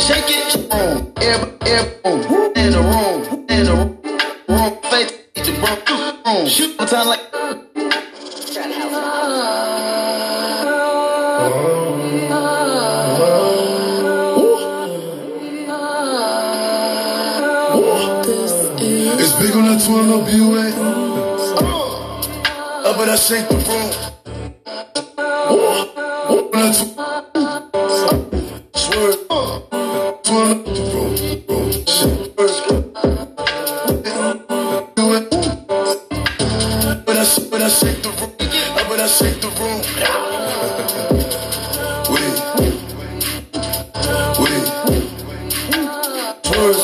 Shake it. Everybody, everybody. In the room. In the room. Room face. Shoot the time like it's big on that twirl, no B U A. Oh, but I shake the room. Oh, but I swear. Twirl up the room. I shake the room, I bet I shake the room. Wait, wait, twirls,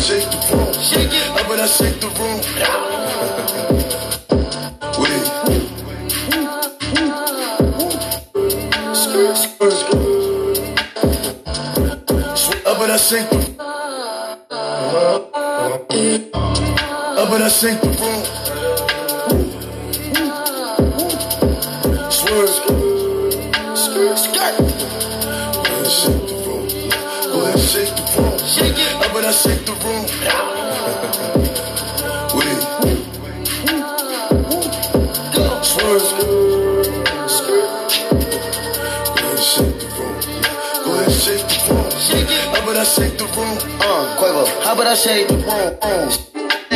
shake the room, shake it. I bet I shake the room. Wait, skirt, skirt, skirt. I bet I shake the room. I bet I shake the room. I shake the room. Wait. Swerve. Go ahead, shake the room. Go ahead, shake the room. Shake it. How about I shake the room? Uh, Quavo. How about I shake the room? Uh,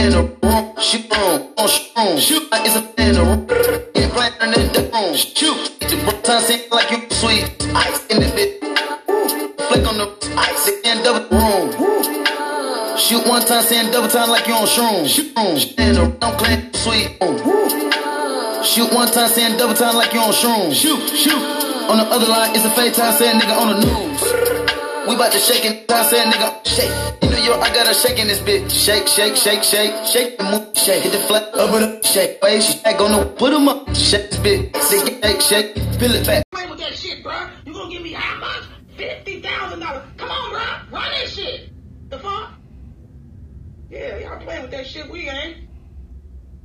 in the room. Shoot on. On shoot. Shoot like it's a in the room. Get right in the room. Shoot. The room time seems like you sweet. Ice in the bit. Flick on the ice again. Double room. Shoot one time, saying double time like you on shrooms. Shoot shrooms. And a don't claim sweet. Shoot one time, saying double time like you on shrooms. Shoot, shoot. On the other line, it's a fake time, saying nigga on the news. We bout to shake it, time, saying nigga shake. In New York, I got a shake in this bitch. Shake, shake, shake, shake. Shake the move, shake. Hit the flat, up it up, shake. Wait, shake on the, put him up. Shake this bitch. Shake, shake, shake. Feel it back. Play with that shit, bro. You gonna give me how much? fifty thousand dollars. Come on, bro. Run that shit. The fuck? Yeah, y'all playing with that shit, we ain't.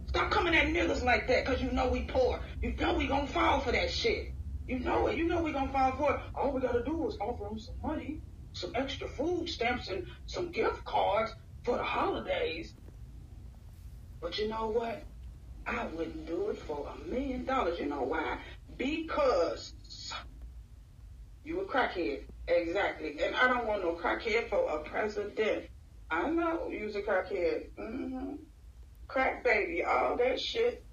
Stop coming at niggas like that, because you know we poor. You know we gonna fall for that shit. You know it, you know we gonna fall for it. All we gotta do is offer them some money, some extra food stamps, and some gift cards for the holidays. But you know what? I wouldn't do it for a million dollars. You know why? Because you a crackhead. Exactly. And I don't want no crackhead for a president. I know you's a crackhead. Mm-hmm. Crack baby, all that shit.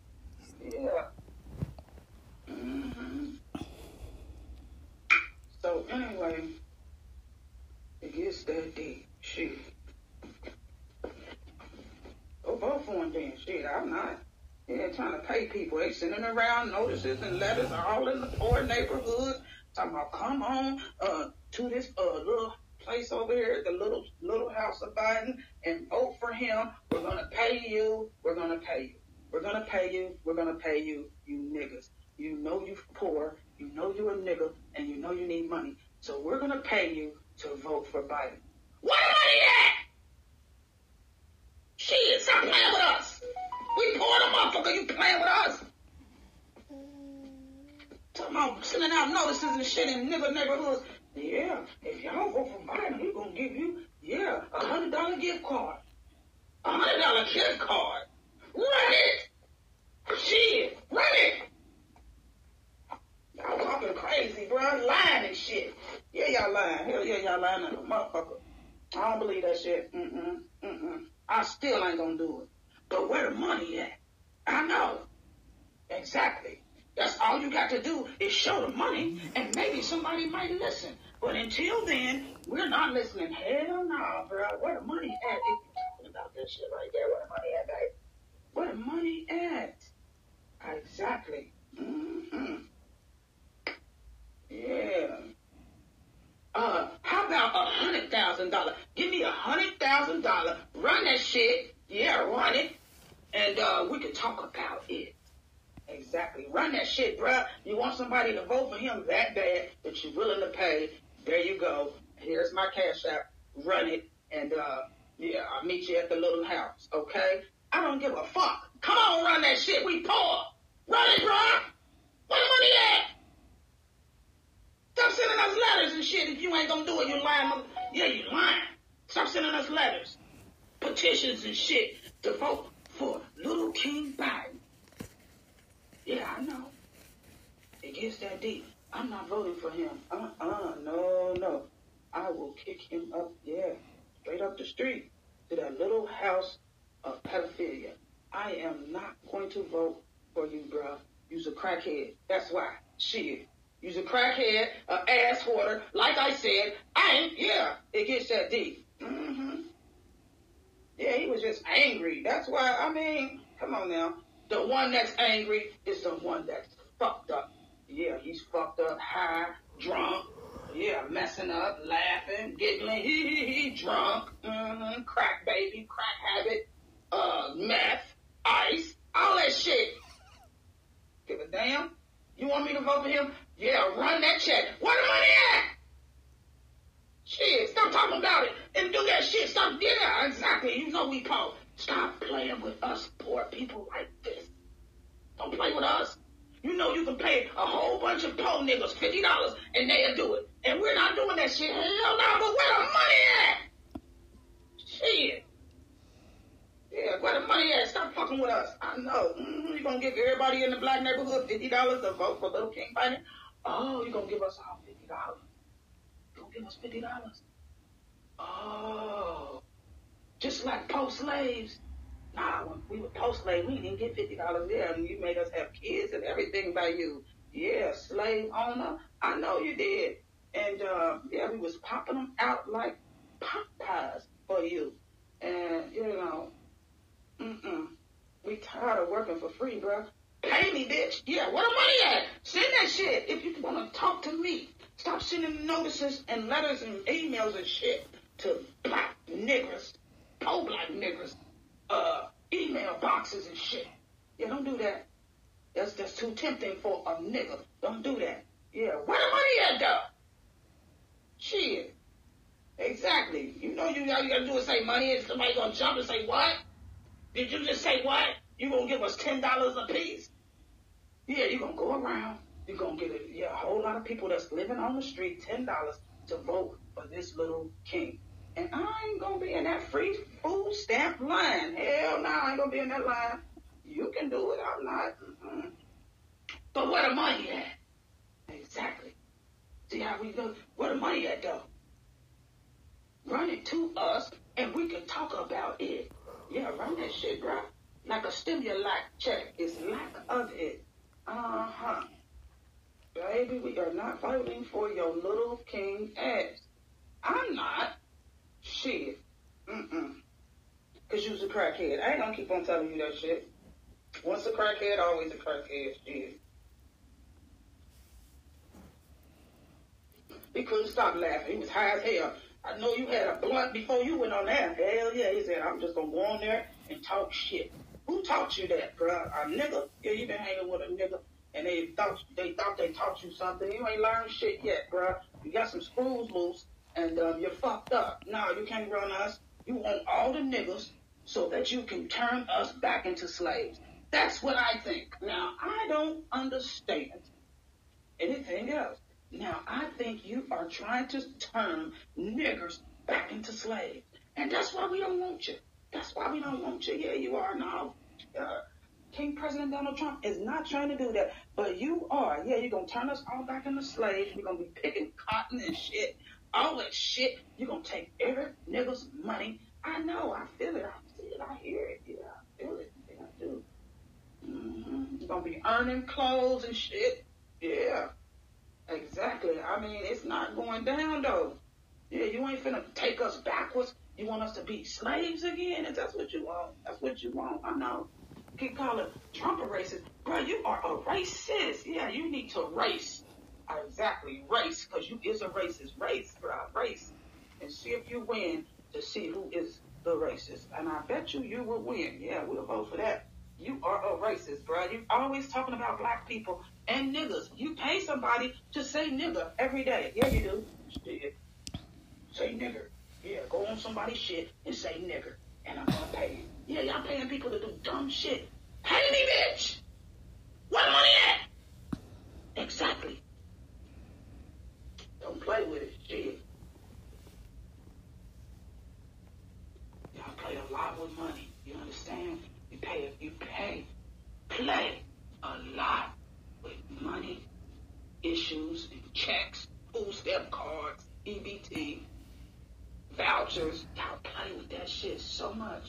Yeah. Mm-hmm. So anyway, it gets that deep. Shit. Oh, both of them then. Shit, I'm not. Yeah, trying to pay people. They sending around notices and letters all in the poor neighborhoods. Talking about, come on uh, to this uh, little place over here, the little little house of Biden, and vote for him. We're going to pay you. We're going to pay you. We're going to pay you. We're going to pay you, you niggas. You know you poor. You know you a nigga, and you know you need money. So we're going to pay you to vote for Biden. What money that? Shit, stop playing with us. We poor the motherfucker. You playing with us. Talking about sending out notices and shit in nigga neighborhoods. Yeah, if y'all vote for Biden, we gonna give you, yeah, a hundred dollar gift card. A hundred dollar gift card. Run it! Shit, run it! Y'all talking crazy, bro. I'm lying and shit. Yeah, y'all lying. Hell yeah, y'all lying like a motherfucker. I don't believe that shit. Mm-mm, mm-mm. I still ain't gonna do it. But where the money at? I know. Exactly. That's all you got to do is show the money, and maybe somebody might listen. But until then, we're not listening. Hell no, bro. Where the money at? If you're talking about this shit right there, where the money at, babe? Where the money at? Exactly. Mm-hmm. Yeah. Uh, how about a hundred thousand dollar? Give me a hundred thousand dollar. Run that shit. Yeah, run it. And uh, we can talk about it. Exactly. Run that shit, bruh. You want somebody to vote for him that bad that you're willing to pay. There you go. Here's my cash app. Run it. And, uh, yeah, I'll meet you at the little house, okay? I don't give a fuck. Come on, run that shit. We poor. Run it, bruh. Where the money at? Stop sending us letters and shit. If you ain't gonna do it, you lying. Mother- yeah, you lying. Stop sending us letters, petitions and shit to vote for Little King Biden. Yeah, I know. It gets that deep. I'm not voting for him. Uh-uh, no, no. I will kick him up, yeah, straight up the street to that little house of pedophilia. I am not going to vote for you, bruh. You's a crackhead. That's why. Shit. You's a crackhead, an ass hoarder. Like I said, I ain't, yeah, it gets that deep. Mm-hmm. Yeah, he was just angry. That's why, I mean, come on now. The one that's angry is the one that's fucked up. Yeah, he's fucked up, high, drunk. Yeah, messing up, laughing, giggling. He, he, he, drunk. Mm-hmm. Crack baby, crack habit, uh, meth, ice, all that shit. Give a damn. You want me to vote for him? Yeah, run that check. Where the money at? Shit, stop talking about it and do that shit. Stop. Yeah, exactly. You know we poor. Stop playing with us poor people like this. Don't play with us. You know you can pay a whole bunch of poor niggas fifty dollars and they'll do it. And we're not doing that shit. Hell no, but where the money at? Shit. Yeah, where the money at? Stop fucking with us. I know. Mm-hmm. You're going to give everybody in the black neighborhood fifty dollars to vote for Little King Biden? Oh, you're going to give us all fifty dollars. You're going to give us fifty dollars. Oh. Just like post slaves. Nah, when we were post slaves, we didn't get fifty dollars there. And you made us have kids and everything by you. Yeah, slave owner. I know you did. And, uh, yeah, we was popping them out like pop pies for you. And, you know, mm-mm. We tired of working for free, bro. Pay me, bitch. Yeah, where the money at? Send that shit if you want to talk to me. Stop sending notices and letters and emails and shit to black niggas. Oh, black niggas, uh, email boxes and shit. Yeah, don't do that. That's that's too tempting for a nigga. Don't do that. Yeah, where the money at, though? Shit. Exactly. You know told you all you gotta do is say money, and somebody gonna jump and say, what? Did you just say what? You gonna give us ten dollars a piece? Yeah, you're gonna go around. You're gonna get a, yeah, a whole lot of people that's living on the street ten dollars to vote for this little king. And I ain't gonna be in that free food stamp line. Hell no, I ain't gonna be in that line. You can do it, I'm not. Mm-hmm. But where the money at? Exactly. See how we go? Where the money at, though? Run it to us, and we can talk about it. Yeah, run that shit, bro. Like a stimulus check. It's lack of it. Uh-huh. Baby, we are not fighting for your little king ass. I'm not. Shit. Mm-mm. Because you was a crackhead. I ain't gonna keep on telling you that shit. Once a crackhead, always a crackhead. Shit. He couldn't stop laughing. He was high as hell. I know you had a blunt before you went on there. Hell yeah. He said, I'm just gonna go on there and talk shit. Who taught you that, bruh? A nigga? Yeah, you been hanging with a nigga and they thought they thought they taught you something. You ain't learned shit yet, bruh. You got some screws loose and um, you're fucked up. No, you can't run us. You own all the niggas so that you can turn us back into slaves. That's what I think. Now, I don't understand anything else. Now, I think you are trying to turn niggers back into slaves. And that's why we don't want you. That's why we don't want you. Yeah, you are now. Uh, King President Donald Trump is not trying to do that. But you are. Yeah, you're going to turn us all back into slaves. We're going to be picking cotton and shit. All that shit. You're going to take every nigger's money. I know. I feel it. I see it. I hear it. Yeah, I feel it. Yeah, I do. Mm-hmm. You're going to be earning clothes and shit. Yeah. Exactly. I mean, it's not going down, though. Yeah, you ain't finna take us backwards. You want us to be slaves again? If that's what you want, that's what you want. I know. You keep calling Trump a racist. Bro, you are a racist. Yeah, you need to race. Exactly, race, because you is a racist. Race, bro, race. And see if you win to see who is the racist. And I bet you you will win. Yeah, we'll vote for that. You are a racist, bro. You always talking about black people and niggas. You pay somebody to say nigger every day. Yeah, you do. Yeah. Say nigger. Yeah, go on somebody's shit and say nigger. And I'm gonna pay you. Yeah, y'all paying people to do dumb shit. Pay me, bitch! What money at? Exactly. Don't play with it, shit. Y'all play a lot with money. You understand? You pay, you pay, play a lot with money, issues, and checks, food stamp cards, E B T, vouchers. Y'all play with that shit so much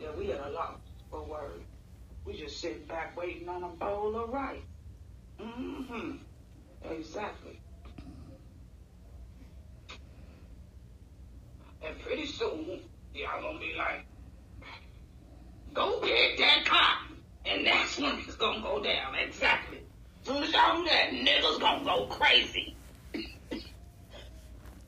that we had a lot of words. We just sitting back waiting on a bowl of rice. Mm-hmm. Exactly. And pretty soon, y'all gonna be like, go pick that cotton, and that's when it's gonna go down. Exactly. Soon as y'all do that, niggas gonna go crazy.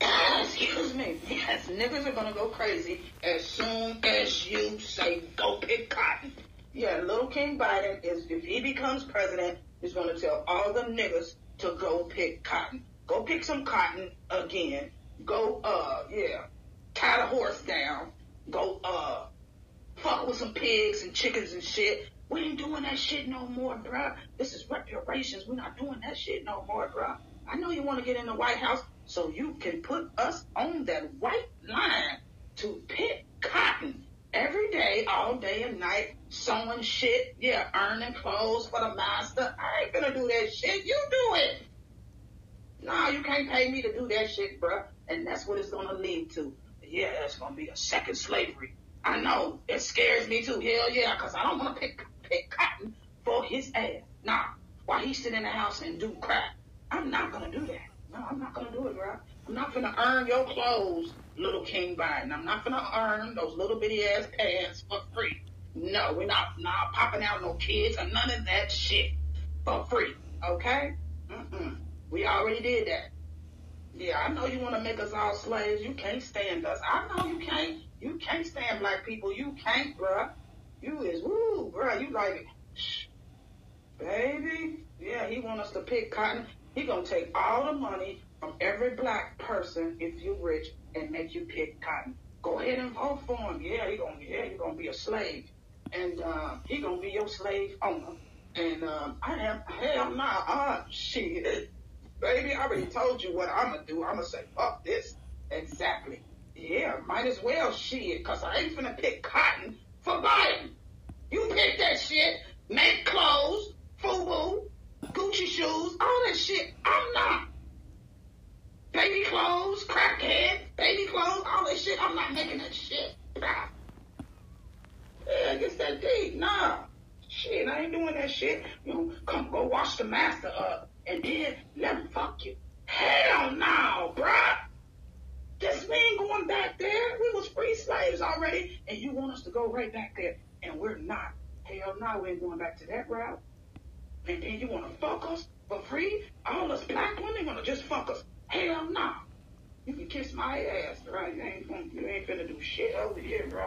Excuse me. Yes, niggas are gonna go crazy as soon as you say go pick cotton. Yeah, little King Biden is, if he becomes president, is gonna tell all the niggas to go pick cotton. Go pick some cotton again. Go uh yeah, tie the horse down. Go uh. fuck with some pigs and chickens and shit. We ain't doing that shit no more, bruh. This is reparations. We're not doing that shit no more, bruh. I know you want to get in the White House so you can put us on that white line to pick cotton every day, all day and night, sewing shit, yeah, earning clothes for the master. I ain't gonna do that shit. You do it. Nah, you can't pay me to do that shit, bruh. And that's what it's gonna lead to. Yeah, that's gonna be a second slavery. I know, it scares me too, hell yeah, because I don't want to pick, pick cotton for his ass. Nah, while he sit in the house and do crap, I'm not going to do that. No, I'm not going to do it, bro. I'm not going to earn your clothes, little King Biden. I'm not going to earn those little bitty-ass pants for free. No, we're not, not popping out no kids or none of that shit for free, okay? Mm-mm. We already did that. Yeah, I know you want to make us all slaves. You can't stand us. I know you can't. You can't stand black people. You can't, bruh. You is, woo, bruh. You like, shh, baby. Yeah, he want us to pick cotton. He gonna take all the money from every black person if you rich and make you pick cotton. Go ahead and vote for him. Yeah, he gonna, yeah, he gonna be a slave. And uh, he gonna be your slave owner. And um, I am, hell nah, uh, shit. Baby, I already told you what I'm gonna do. I'm gonna say, fuck this. Exactly. Yeah, might as well shit, because I ain't finna pick cotton for Biden. You pick that shit, make clothes, FUBU, Gucci shoes, all that shit. I'm not. Baby clothes, crackhead, baby clothes, all that shit. I'm not making that shit. Nah. Yeah, I guess that deep. Nah. Shit, I ain't doing that shit. You know, come go wash the master up and then let him fuck you. Hell no, bruh. This man going back there. We was free slaves already, and you want us to go right back there, and we're not. Hell no, we ain't going back to that route. And then you want to fuck us for free? All us black women want to just fuck us. Hell no. You can kiss my ass, right? You ain't gonna, you ain't finna do shit over here, bro.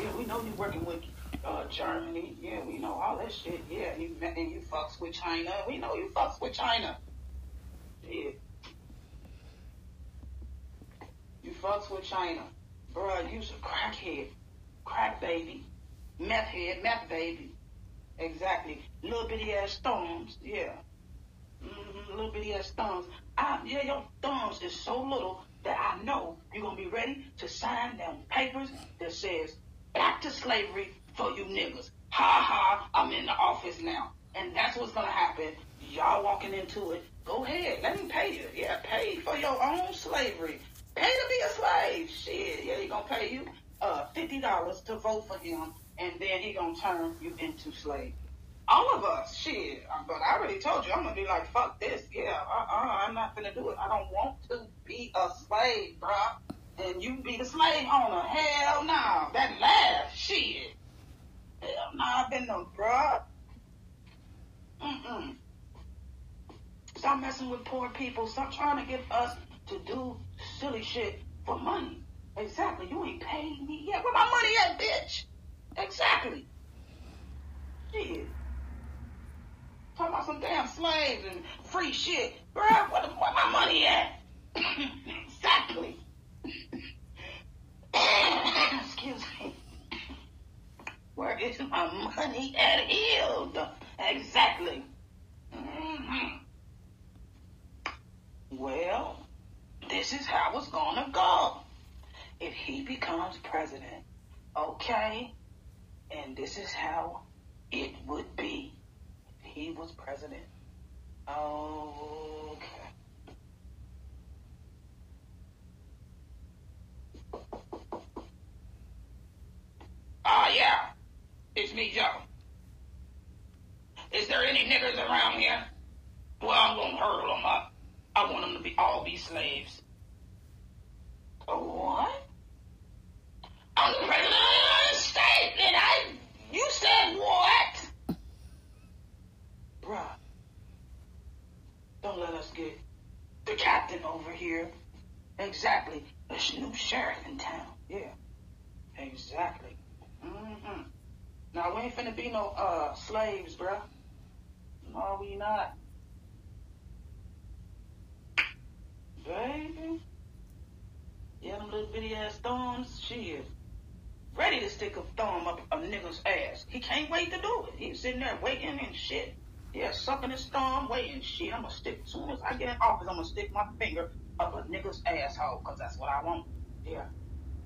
Yeah, we know you working with uh, Germany. Yeah, we know all that shit. Yeah, and you, and you fucks with China. We know you fucks with China. Yeah. You fucks with China. Bruh, you's a crackhead. Crack baby. Meth head, meth baby. Exactly. Little bitty ass thumbs, yeah. Mm-hmm, little bitty ass thumbs. I, yeah, your thumbs is so little that I know you're gonna be ready to sign them papers that says, back to slavery for you niggas. Ha ha, I'm in the office now. And that's what's gonna happen. Y'all walking into it. Go ahead, let me pay you. Yeah, pay for your own slavery. Pay to be a slave. Shit, yeah, he gonna pay you uh, fifty dollars to vote for him, and then he gonna turn you into slave. All of us, shit. But I already told you, I'm gonna be like, fuck this. Yeah, uh-uh, I'm not gonna do it. I don't want to be a slave, bruh. And you be the slave owner. Hell no. Nah. That laugh, shit. Hell no, nah, I've been no, bruh. Mm-mm. Stop messing with poor people. Stop trying to get us to do silly shit for money. Exactly. You ain't paid me yet. Where my money at, bitch? Exactly. Shit. Talking about some damn slaves and free shit. Bruh, where, the, where my money at? Exactly. Excuse me. Where is my money at? Healed. Exactly. Mm-hmm. Well, this is how it's gonna go if he becomes president, okay? And this is how it would be if he was president, okay? Ah, uh, yeah, it's me, Joe. Is there any niggas around here? Well, I'm gonna hurl them up. I want them to be all be slaves. What? I'm the president of the state, and I... You said what? Bruh. Don't let us get the captain over here. Exactly. There's a new sheriff in town. Yeah. Exactly. Mm-hmm. Now, we ain't finna be no uh slaves, bruh. No, we not. Baby. Yeah, them little bitty ass thumbs, she is ready to stick a thumb up a nigga's ass. He can't wait to do it. He's sitting there waiting and shit. Yeah, sucking his thumb, waiting shit. I'm gonna stick, as soon as I get in office, I'm gonna stick my finger up a nigga's asshole, cause that's what I want. Yeah,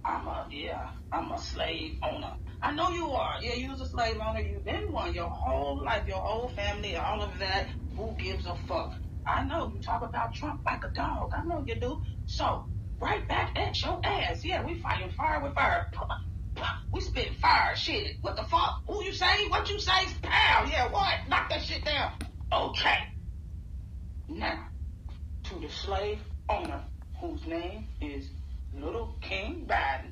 I'm a, yeah, I'm a slave owner. I know you are. Yeah, you was a slave owner. You've been one your whole life, your whole family, all of that. Who gives a fuck? I know you talk about Trump like a dog. I know you do. So, right back at your ass. Yeah, we fighting fire with fire. We spitting fire. Shit. What the fuck? Who you say? What you say? Pow. Yeah, what? Knock that shit down. Okay. Now, to the slave owner, whose name is Little King Biden,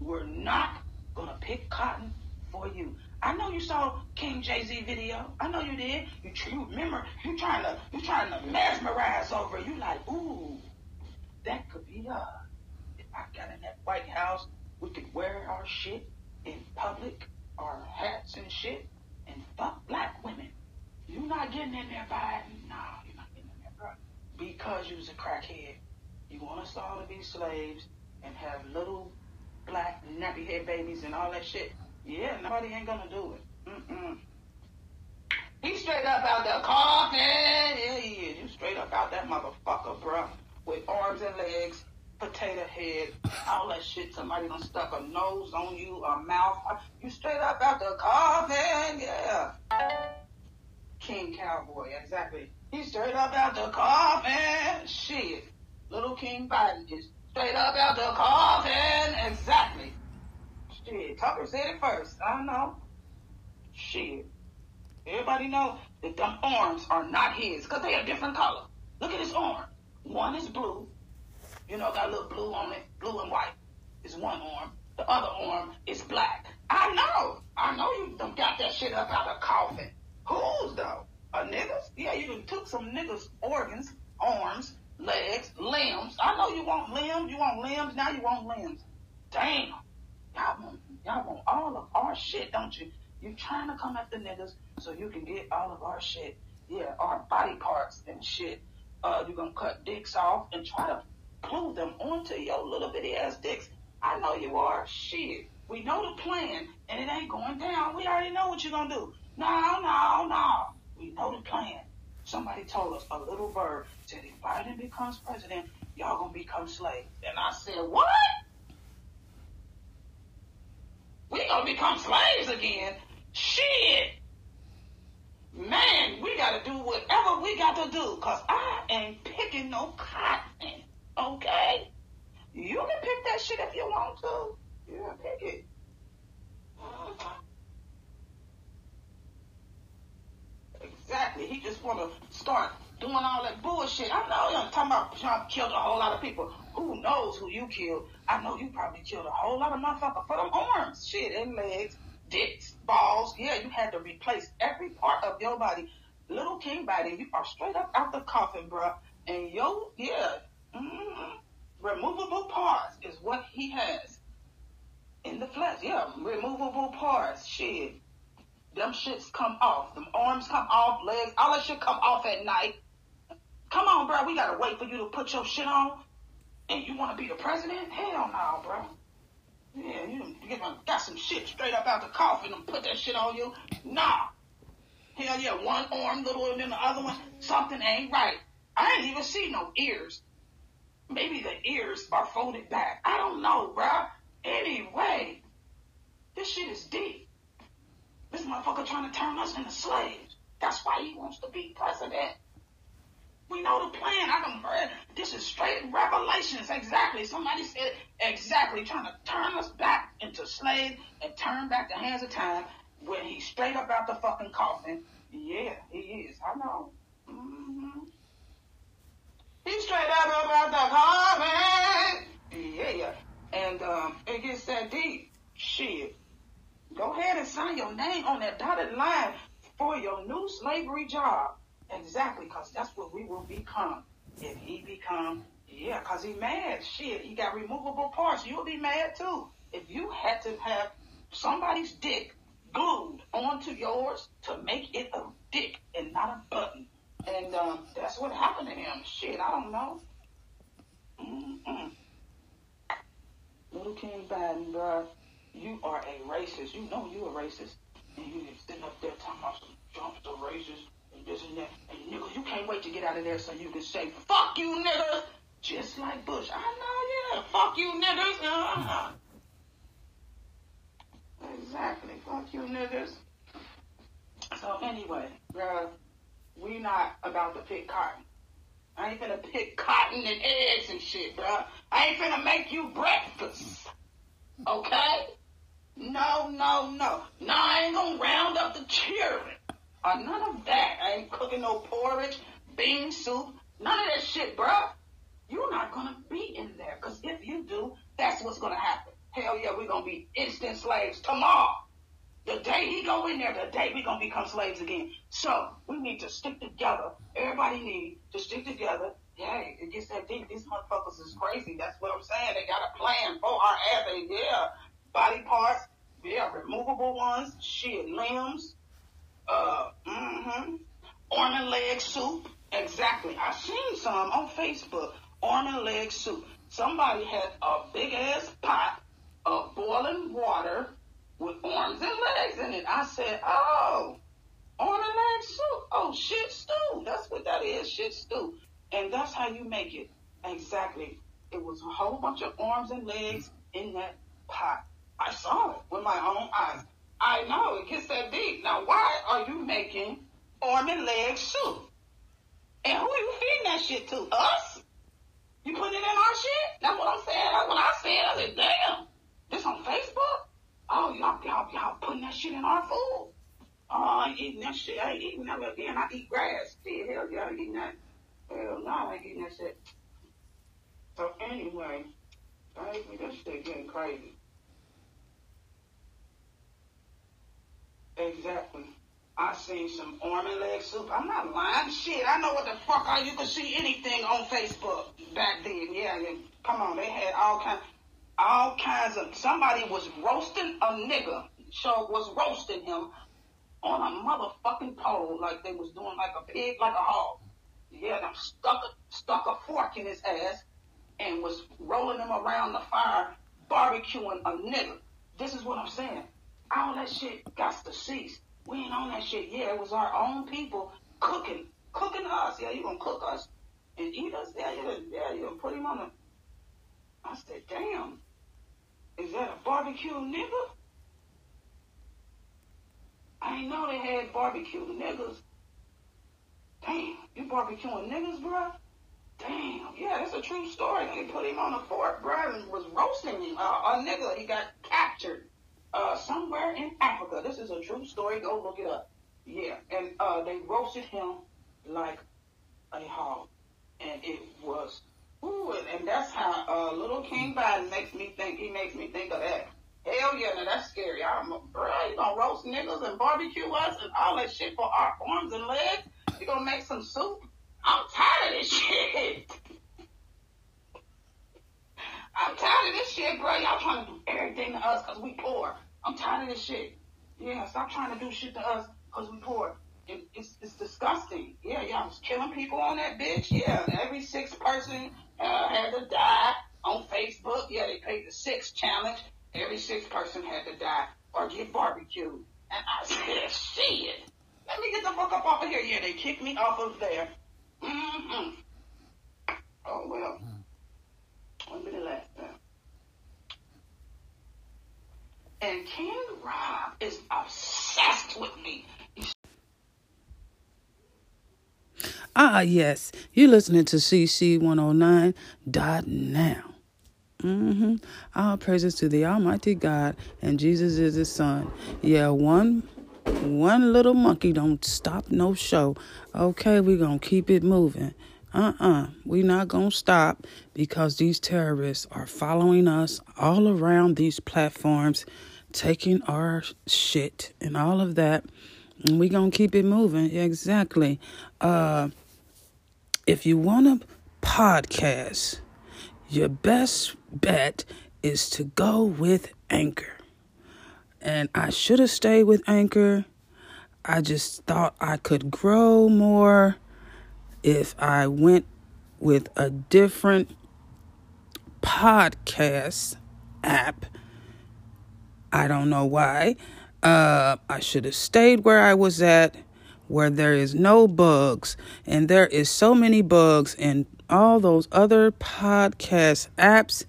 we're not going to pick cotton for you. I know you saw King Jay-Z video. I know you did. You, you remember, you trying to, you trying to mesmerize over. You like, ooh, that could be us. If I got in that White House, we could wear our shit in public, our hats and shit, and fuck black women. You not getting in there, Biden. No, you're not getting in there, bro. because you was a crackhead, you want us all to be slaves and have little black nappy head babies and all that shit. Yeah, nobody ain't gonna do it. Mm-mm. He straight up out there coughing. Yeah, he is. You straight up out that motherfucker, bro, with arms and legs, potato head, all that shit. Somebody done stuck a nose on you, a mouth. You straight up out there coughing. Yeah. King Cowboy, exactly. He straight up out there coughing. Shit. Little King Biden is straight up out there coughing. Exactly. Shit. Tucker said it first. I don't know. Shit. Everybody know that the arms are not his because they are different color. Look at his arm. One is blue. You know, got a little blue on it. Blue and white is one arm. The other arm is black. I know. I know you done got that shit up out of coffin. Who's though? A niggas? Yeah, you done took some niggas' organs, arms, legs, limbs. I know you want limbs. You want limbs. Now you want limbs. Damn. Y'all want, y'all want all of our shit, don't you? You trying to come after niggas so you can get all of our shit. Yeah, our body parts and shit. Uh, you're going to cut dicks off and try to glue them onto your little bitty ass dicks. I know you are. Shit. We know the plan, and it ain't going down. We already know what you're going to do. No, no, no. We know the plan. Somebody told us, a little bird said, if Biden becomes president, y'all going to become slaves. And I said, what? We going to become slaves again? Shit. Man, we got to do whatever we got to do, because I ain't picking no cotton, okay? You can pick that shit if you want to. You can pick it. Exactly. He just want to start doing all that bullshit. I know him talking about Trump killed a whole lot of people. Who knows who you killed? I know you probably killed a whole lot of motherfuckers for them arms, shit, and legs. Dicks, balls, yeah, you had to replace every part of your body. Little King Biden, you are straight up out the coffin, bruh. And yo, yeah, mm-hmm. removable parts is what he has in the flesh. Yeah, removable parts, shit. Them shits come off. Them arms come off, legs, all that shit come off at night. Come on, bruh, we gotta wait for you to put your shit on. And you wanna be the president? Hell no, bruh. Yeah, you, you got some shit straight up out the coffin and put that shit on you. Nah. Hell yeah, one arm little and then the other one. Something ain't right. I ain't even see no ears. Maybe the ears are folded back. I don't know, bruh. Anyway, this shit is deep. This motherfucker trying to turn us into slaves. That's why he wants to be president. We know the plan. I done read. This is straight revelations. Exactly. Somebody said exactly trying to turn us back into slaves and turn back the hands of time when he's straight up out the fucking coffin. Yeah, he is. I know. Mm-hmm. He's straight up out the coffin. Yeah. And um, it gets that deep. Shit. Go ahead and sign your name on that dotted line for your new slavery job. Exactly, because that's what we will become. If he become, yeah, because he mad. Shit, he got removable parts. You'll be mad, too. If you had to have somebody's dick glued onto yours to make it a dick and not a button. And um, that's what happened to him. Shit, I don't know. Mm-mm. Little King Biden, bruh, you are a racist. You know you a racist. And you just sitting up there talking about some Trump's a racist. This and that. And nigga, you can't wait to get out of there so you can say, fuck you niggas, just like Bush. I know, yeah, fuck you niggas. Uh-huh. Exactly, fuck you niggas. So anyway, bruh, we not about to pick cotton. I ain't finna pick cotton and eggs and shit, bruh. I ain't finna make you breakfast, okay? No, no, no. No, I ain't gonna round up the children. Uh, none of that. I ain't cooking no porridge, bean soup, none of that shit, bruh. You're not going to be in there, because if you do, that's what's going to happen. Hell yeah, we're going to be instant slaves tomorrow. The day he go in there, the day we're going to become slaves again. So, we need to stick together. Everybody need to stick together. Yeah, it gets that deep. These motherfuckers is crazy. That's what I'm saying. They got a plan for our ass. They, yeah, body parts, yeah, removable ones, shit, limbs. Uh, mm-hmm. Arm and leg soup. Exactly. I've seen some on Facebook, arm and leg soup. Somebody had a big-ass pot of boiling water with arms and legs in it. I said, oh, arm and leg soup. Oh, shit stew. That's what that is, shit stew. And that's how you make it. Exactly. It was a whole bunch of arms and legs in that pot. I saw it with my own eyes. I know, it gets that deep. Now, why are you making arm and leg soup? And who are you feeding that shit to? Us? You putting it in our shit? That's what I'm saying. That's what I said. I said, damn, this on Facebook? Oh, y'all, y'all, y'all putting that shit in our food? Oh, I ain't eating that shit. I ain't eating that again. I eat grass. Shit, hell yeah, I ain't eating that. Hell no, I ain't eating that shit. So anyway, baby, this shit getting crazy. Exactly. I seen some arm and leg soup. I'm not lying. Shit, I know what the fuck I, you could see anything on Facebook back then. Yeah, yeah. Come on, they had all kinds, all kinds of, somebody was roasting a nigga. Sure was roasting him on a motherfucking pole like they was doing like a pig, like a hog. Yeah, them stuck a, stuck a fork in his ass and was rolling him around the fire, barbecuing a nigga. This is what I'm saying. All that shit got to cease. We ain't on that shit. Yeah, it was our own people cooking, cooking us. Yeah, you gonna cook us and eat us? Yeah, you gonna, yeah, you gonna put him on the. I said, damn, is that a barbecue nigga? I ain't know they had barbecue niggas. Damn, you barbecuing niggas, bruh? Damn, yeah, that's a true story. They put him on a fork, bruh, and was roasting him. Uh, a nigga, he got captured. Uh, somewhere in Africa. This is a true story. Go look it up. Yeah. And uh, they roasted him like a hog. And it was... Ooh, and, and that's how uh, little King Biden makes me think. He makes me think of that. Hell yeah, now that's scary. I'm a, bro, you gonna roast niggas and barbecue us and all that shit for our arms and legs? You gonna make some soup? I'm tired of this shit. I'm tired of this shit, bro. Y'all trying to do everything to us because we poor. I'm tired of this shit. Yeah, stop trying to do shit to us because we poor. It, it's, it's disgusting. Yeah, y'all was killing people on that bitch. Yeah, every sixth person uh, had to die on Facebook. Yeah, they paid the sixth challenge. Every sixth person had to die or get barbecued. And I said, shit, let me get the fuck up off of here. Yeah, they kicked me off of there. Mm-mm. Oh, well. When did it last time? And King Rob is obsessed with me. Ah, yes. You're listening to C C one oh nine dot now. Mm-hmm. All praises to the Almighty God, and Jesus is His Son. Yeah, one... One little monkey don't stop no show. Okay, we're going to keep it moving. Uh-uh. We're not going to stop because these terrorists are following us all around these platforms, taking our shit and all of that. And we're going to keep it moving. Exactly. Uh, if you want to podcast, your best bet is to go with Anchor. And I should have stayed with Anchor. I just thought I could grow more if I went with a different podcast app. I don't know why. Uh, I should have stayed where I was at, where there is no bugs. And there is so many bugs in all those other podcast apps.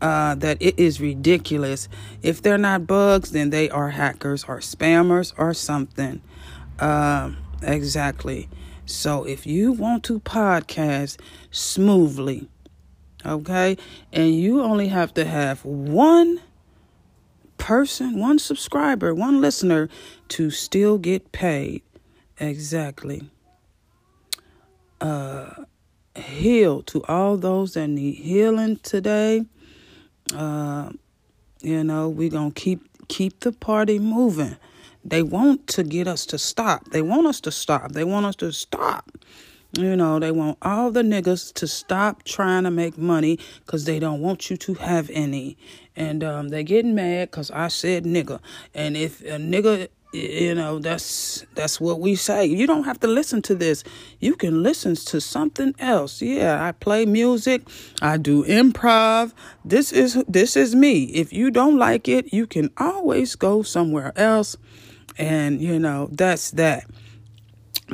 Uh, that it is ridiculous. If they're not bugs, then they are hackers or spammers or something. Um, exactly. So if you want to podcast smoothly, okay, and you only have to have one person, one subscriber, one listener to still get paid. Exactly. Uh, heal to all those that need healing today. Uh, you know, we're going to keep keep the party moving. They want to get us to stop. They want us to stop. They want us to stop. You know, they want all the niggas to stop trying to make money because they don't want you to have any. And um, they getting mad because I said nigga. And if a nigga You know, that's that's what we say. You don't have to listen to this. You can listen to something else. Yeah, I play music. I do improv. This is this is me. If you don't like it, you can always go somewhere else. And, you know, that's that.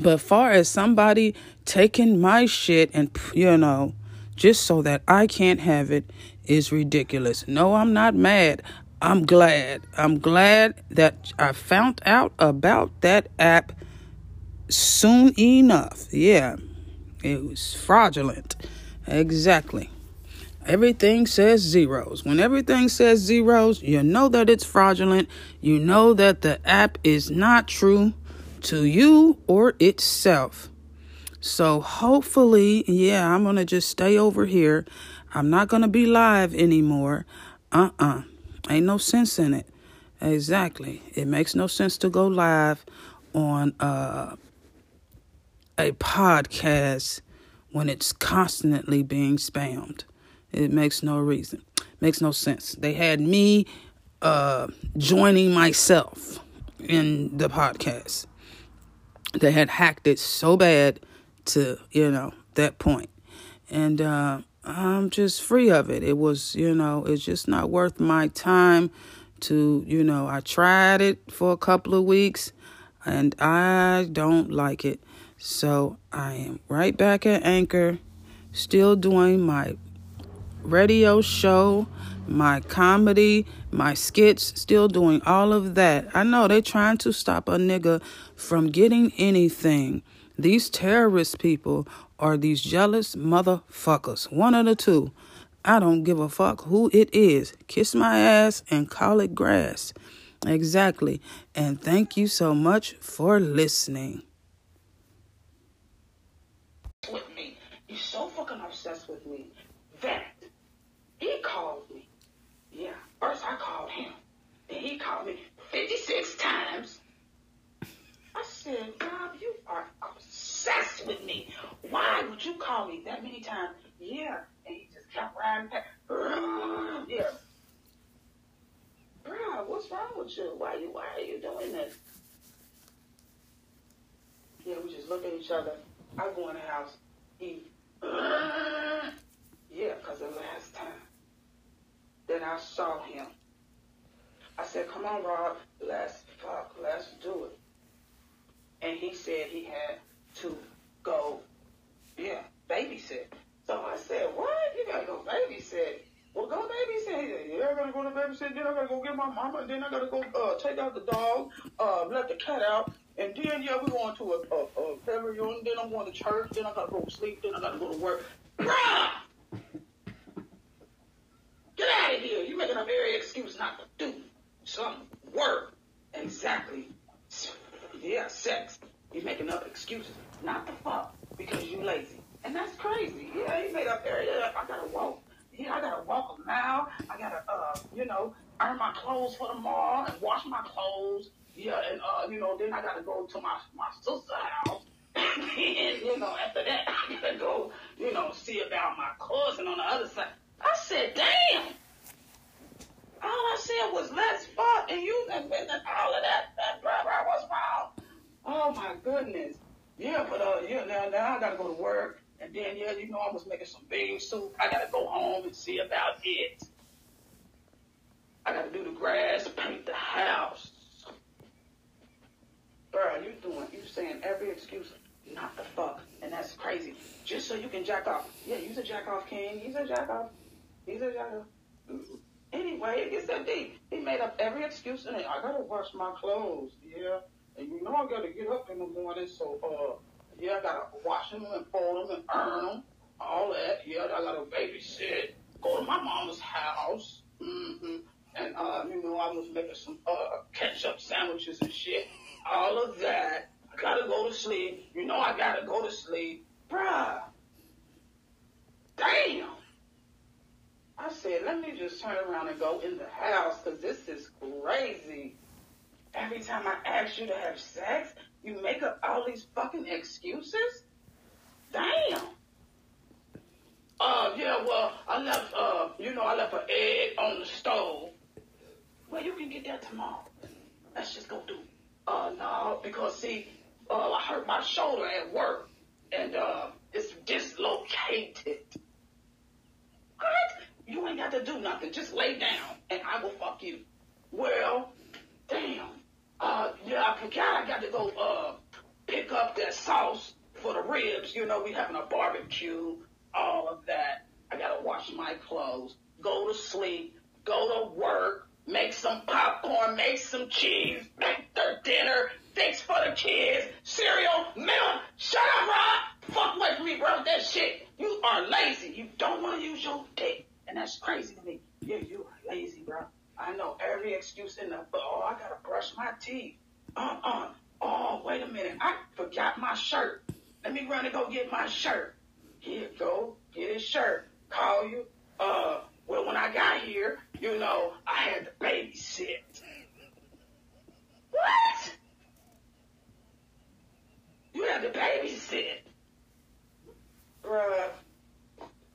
But far as somebody taking my shit and, you know, just so that I can't have it is ridiculous. No, I'm not mad. I'm glad. I'm glad that I found out about that app soon enough. Yeah, it was fraudulent. Exactly. Everything says zeros. When everything says zeros, you know that it's fraudulent. You know that the app is not true to you or itself. So hopefully, yeah, I'm going to just stay over here. I'm not going to be live anymore. Uh-uh. Ain't no sense in it. Exactly. It makes no sense to go live on uh, a podcast when it's constantly being spammed. It makes no reason. Makes no sense. They had me uh, joining myself in the podcast. They had hacked it so bad to, you know, that point. And, uh, I'm just free of it. It was, you know, it's just not worth my time to, you know, I tried it for a couple of weeks and I don't like it. So I am right back at Anchor, still doing my radio show, my comedy, my skits, still doing all of that. I know they're trying to stop a nigga from getting anything. These terrorist people are these jealous motherfuckers. One of the two. I don't give a fuck who it is. Kiss my ass and call it grass. Exactly. And thank you so much for listening. With me. You're so fucking obsessed with me that he called me. Yeah. First I called him. Then he called me fifty-six times. I said, Rob, you are obsessed with me. Why would you call me that many times? Yeah. And he just kept riding back. Yeah. Bro, what's wrong with you? Why you? Why are you doing this? Yeah, we just look at each other. I go in the house. He, yeah, because the last time that I saw him, I said, come on, Rob, let's fuck, let's do it. And he said he had to go, yeah, babysit. So I said, what? You gotta go babysit? Well, go babysit. He said, yeah, I gotta go to babysit. Then I gotta go get my mama. Then I gotta go uh, take out the dog, uh, let the cat out. And then, yeah, we're going to a, a, a family reunion. Then I'm going to church. Then I gotta go to sleep. Then I gotta go to work. Bruh! Get out of here. You're making a very excuse not to do some work. Exactly. Yeah, sex. You're making up excuses. Not the fuck. Because you lazy. And that's crazy. Yeah, he made up area. Yeah, I gotta walk. Yeah, I gotta walk a mile. I gotta, uh, you know, iron my clothes for tomorrow and wash my clothes. Yeah, and, uh, you know, then I gotta go to my, my sister's house. And then, you know, after that, I gotta go, you know, see about my cousin on the other side. I said, damn. All I said was, let's fuck. And you, and, and all of that, that, blah, blah, what's wrong? Oh my goodness. Yeah, but uh, yeah, now, now I gotta go to work. And then, yeah, you know, I was making some bean soup. I gotta go home and see about it. I gotta do the grass, paint the house. Bro, you doing, you saying every excuse, not the fuck. And that's crazy. Just so you can jack off. Yeah, you's a jack off king. He's a jack off. He's a jack off. Mm-hmm. Anyway, it gets that deep. He made up every excuse in it. I gotta wash my clothes. Yeah. And you know I gotta get up in the morning, so, uh, yeah, I gotta wash them and fold them and iron them, all that. Yeah, I gotta babysit, go to my mama's house, mm-hmm. And, uh, you know, I was making some, uh, ketchup sandwiches and shit, all of that. I gotta go to sleep. You know I gotta go to sleep. Bruh. Damn. I said, let me just turn around and go in the house, because this is crazy. Every time I ask you to have sex, you make up all these fucking excuses? Damn. Uh, yeah, well, I left, uh, you know, I left an egg on the stove. Well, you can get that tomorrow. Let's just go do, uh, no, because see, uh, I hurt my shoulder at work, and uh, it's dislocated. What? You ain't got to do nothing. Just lay down, and I will fuck you. Well, damn. Uh, yeah, I forgot I got to go uh, pick up that sauce for the ribs. You know, we having a barbecue, all of that. I got to wash my clothes, go to sleep, go to work, make some popcorn, make some cheese, make their dinner, fix for the kids, cereal, milk. Shut up, Rob. Fuck away from me, bro. That shit. You are lazy. You don't want to use your dick. And that's crazy to me. Yeah, you are lazy, bro. I know every excuse in the book. Oh, I gotta brush my teeth. Uh-uh. Oh, wait a minute. I forgot my shirt. Let me run and go get my shirt. Here, go get his shirt. Call you. Uh, well, when I got here, you know, I had to babysit. What? You had to babysit? Bruh.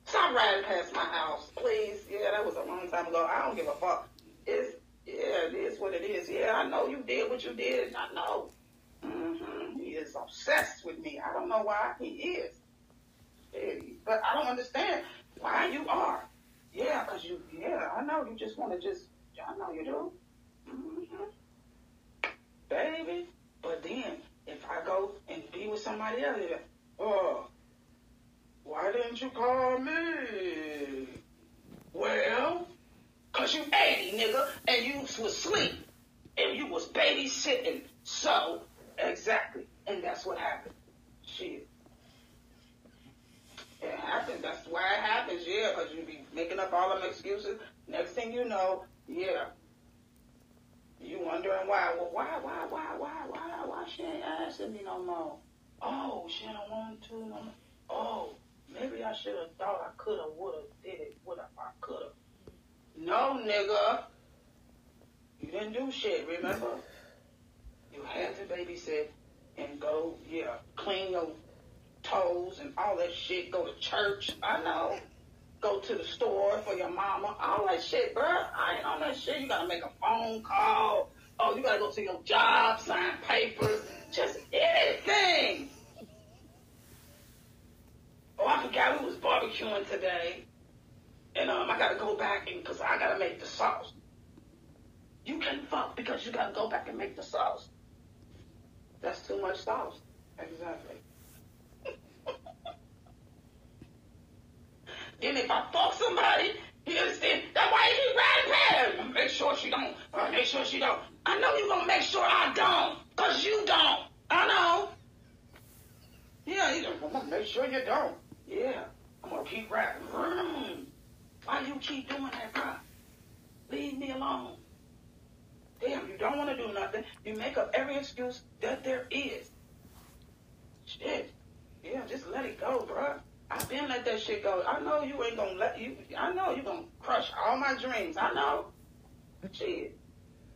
Stop riding past my house, please. Yeah, that was a long time ago. I don't give a fuck. It's, yeah, it is what it is. Yeah, I know you did what you did, and I know. Mm-hmm. He is obsessed with me. I don't know why he is. But I don't understand why you are. Yeah, because you, yeah, I know. You just want to just, I know you do. Mm-hmm. Baby. But then, if I go and be with somebody else, oh, why didn't you call me? Well, because you eighty, nigga, and you was asleep, and you was babysitting. So, exactly. And that's what happened. Shit. It happened. That's why it happens, yeah, because you be making up all them excuses. Next thing you know, yeah, you wondering why. Well, why, why, why, why, why, why she ain't asking me no more? Oh, she don't want to no more. Oh, maybe I should have thought I could have, would have, did it, would have, I could have. No, nigga. You didn't do shit, remember? You had to babysit and go, yeah, clean your toes and all that shit. Go to church. I know. Go to the store for your mama. All that shit, bro. I ain't on that shit. You got to make a phone call. Oh, you got to go to your job, sign papers. Just anything. Oh, I forgot we was barbecuing today. And um, I got to go back because I got to make the sauce. You can't fuck because you got to go back and make the sauce. That's too much sauce. Exactly. Then if I fuck somebody, you understand? That's why he riding past. Make sure she don't. Uh, make sure she don't. I know you're going to make sure I don't because you don't. I know. Yeah, you don't. Make sure you don't. Yeah. I'm going to keep rapping. Why you keep doing that, bro? Leave me alone. Damn, you don't want to do nothing. You make up every excuse that there is. Shit. Yeah, just let it go, bro. I've been let that shit go. I know you ain't going to let you. I know you're going to crush all my dreams. I know. Shit.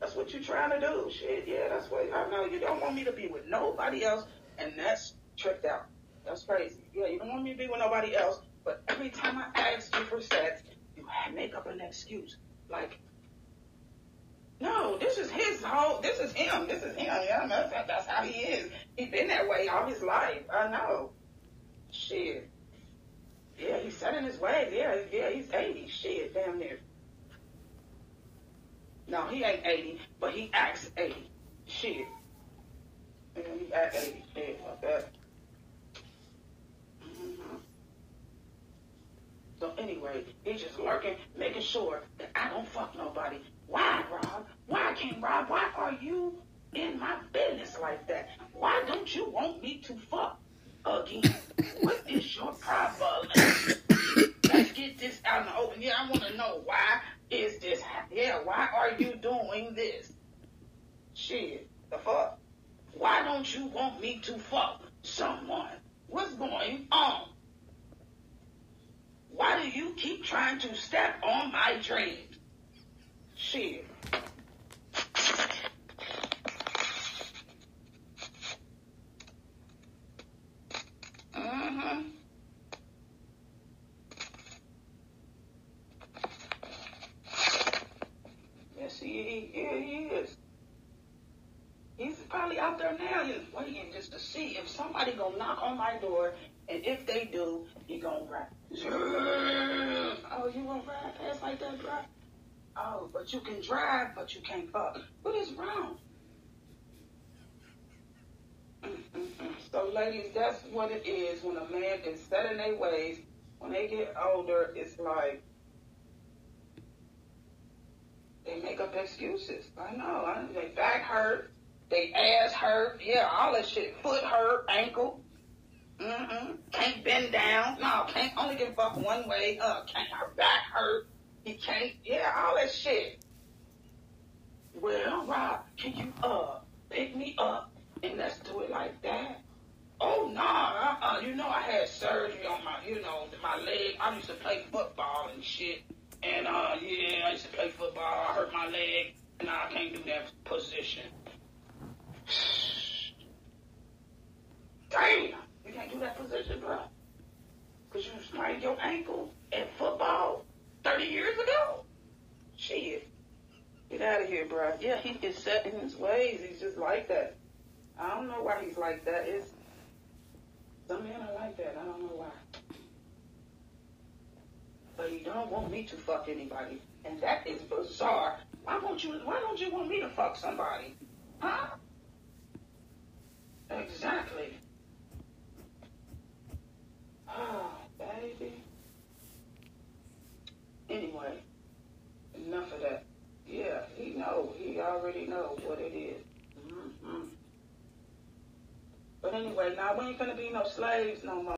That's what you're trying to do. Shit, yeah, that's what I know. You don't want me to be with nobody else, and that's tricked out. That's crazy. Yeah, you don't want me to be with nobody else, but every time I ask you for sex, you make up an excuse. Like, no, this is his whole, this is him, this is him. Yeah, that's, that's how he is. He's been that way all his life. I know. Shit. Yeah, he's set in his ways. Yeah, yeah, he's eighty. Shit, damn near. No, he ain't eighty, but he acts eighty. Shit. Yeah, he acts eighty. Shit, like that. So anyway, he's just lurking, making sure that I don't fuck nobody. Why, Rob? Why can't Rob? Why are you in my business like that? Why don't you want me to fuck again? What is your problem? Let's get this out in the open. Yeah, I want to know why is this happening? Yeah, why are you doing this? Shit, the fuck? Why don't you want me to fuck someone? What's going on? Why do you keep trying to step on my dreams? Shit. Mm-hmm. Yes, he, he, he is. He's probably out there. is waiting just to see if somebody gonna knock on my door, and if they do, you gonna rap. Oh, you gonna ride past like that, bro? Oh, but you can drive, but you can't fuck. What is wrong? So, ladies, that's what it is when a man is set in their ways. When they get older, it's like they make up excuses. I know. I, they back hurt. They ass hurt. Yeah, all that shit. Foot hurt. Ankle. Mm-mm. Can't bend down. No, can't only give up one way. Uh, can't her back hurt. He can't. Yeah, all that shit. Well, Rob, can you uh pick me up? And let's do it like that. Oh, no, nah, uh-uh. You know I had surgery on my, you know, my leg. I used to play football and shit. And, uh, yeah, I used to play football. I hurt my leg. And I can't do that position. Damn, you can't do that position, bro. Because you sprained your ankle at football thirty years ago. Shit. Get out of here, bro. Yeah, he gets set in his ways. He's just like that. I don't know why he's like that. It's, some men are like that. I don't know why. But he don't want me to fuck anybody. And that is bizarre. Why don't you, why don't you want me to fuck somebody? Huh? Exactly. Oh, baby. Anyway, enough of that. Yeah, he know. He already knows what it is. Mm-hmm. But anyway, now we ain't gonna be no slaves no more.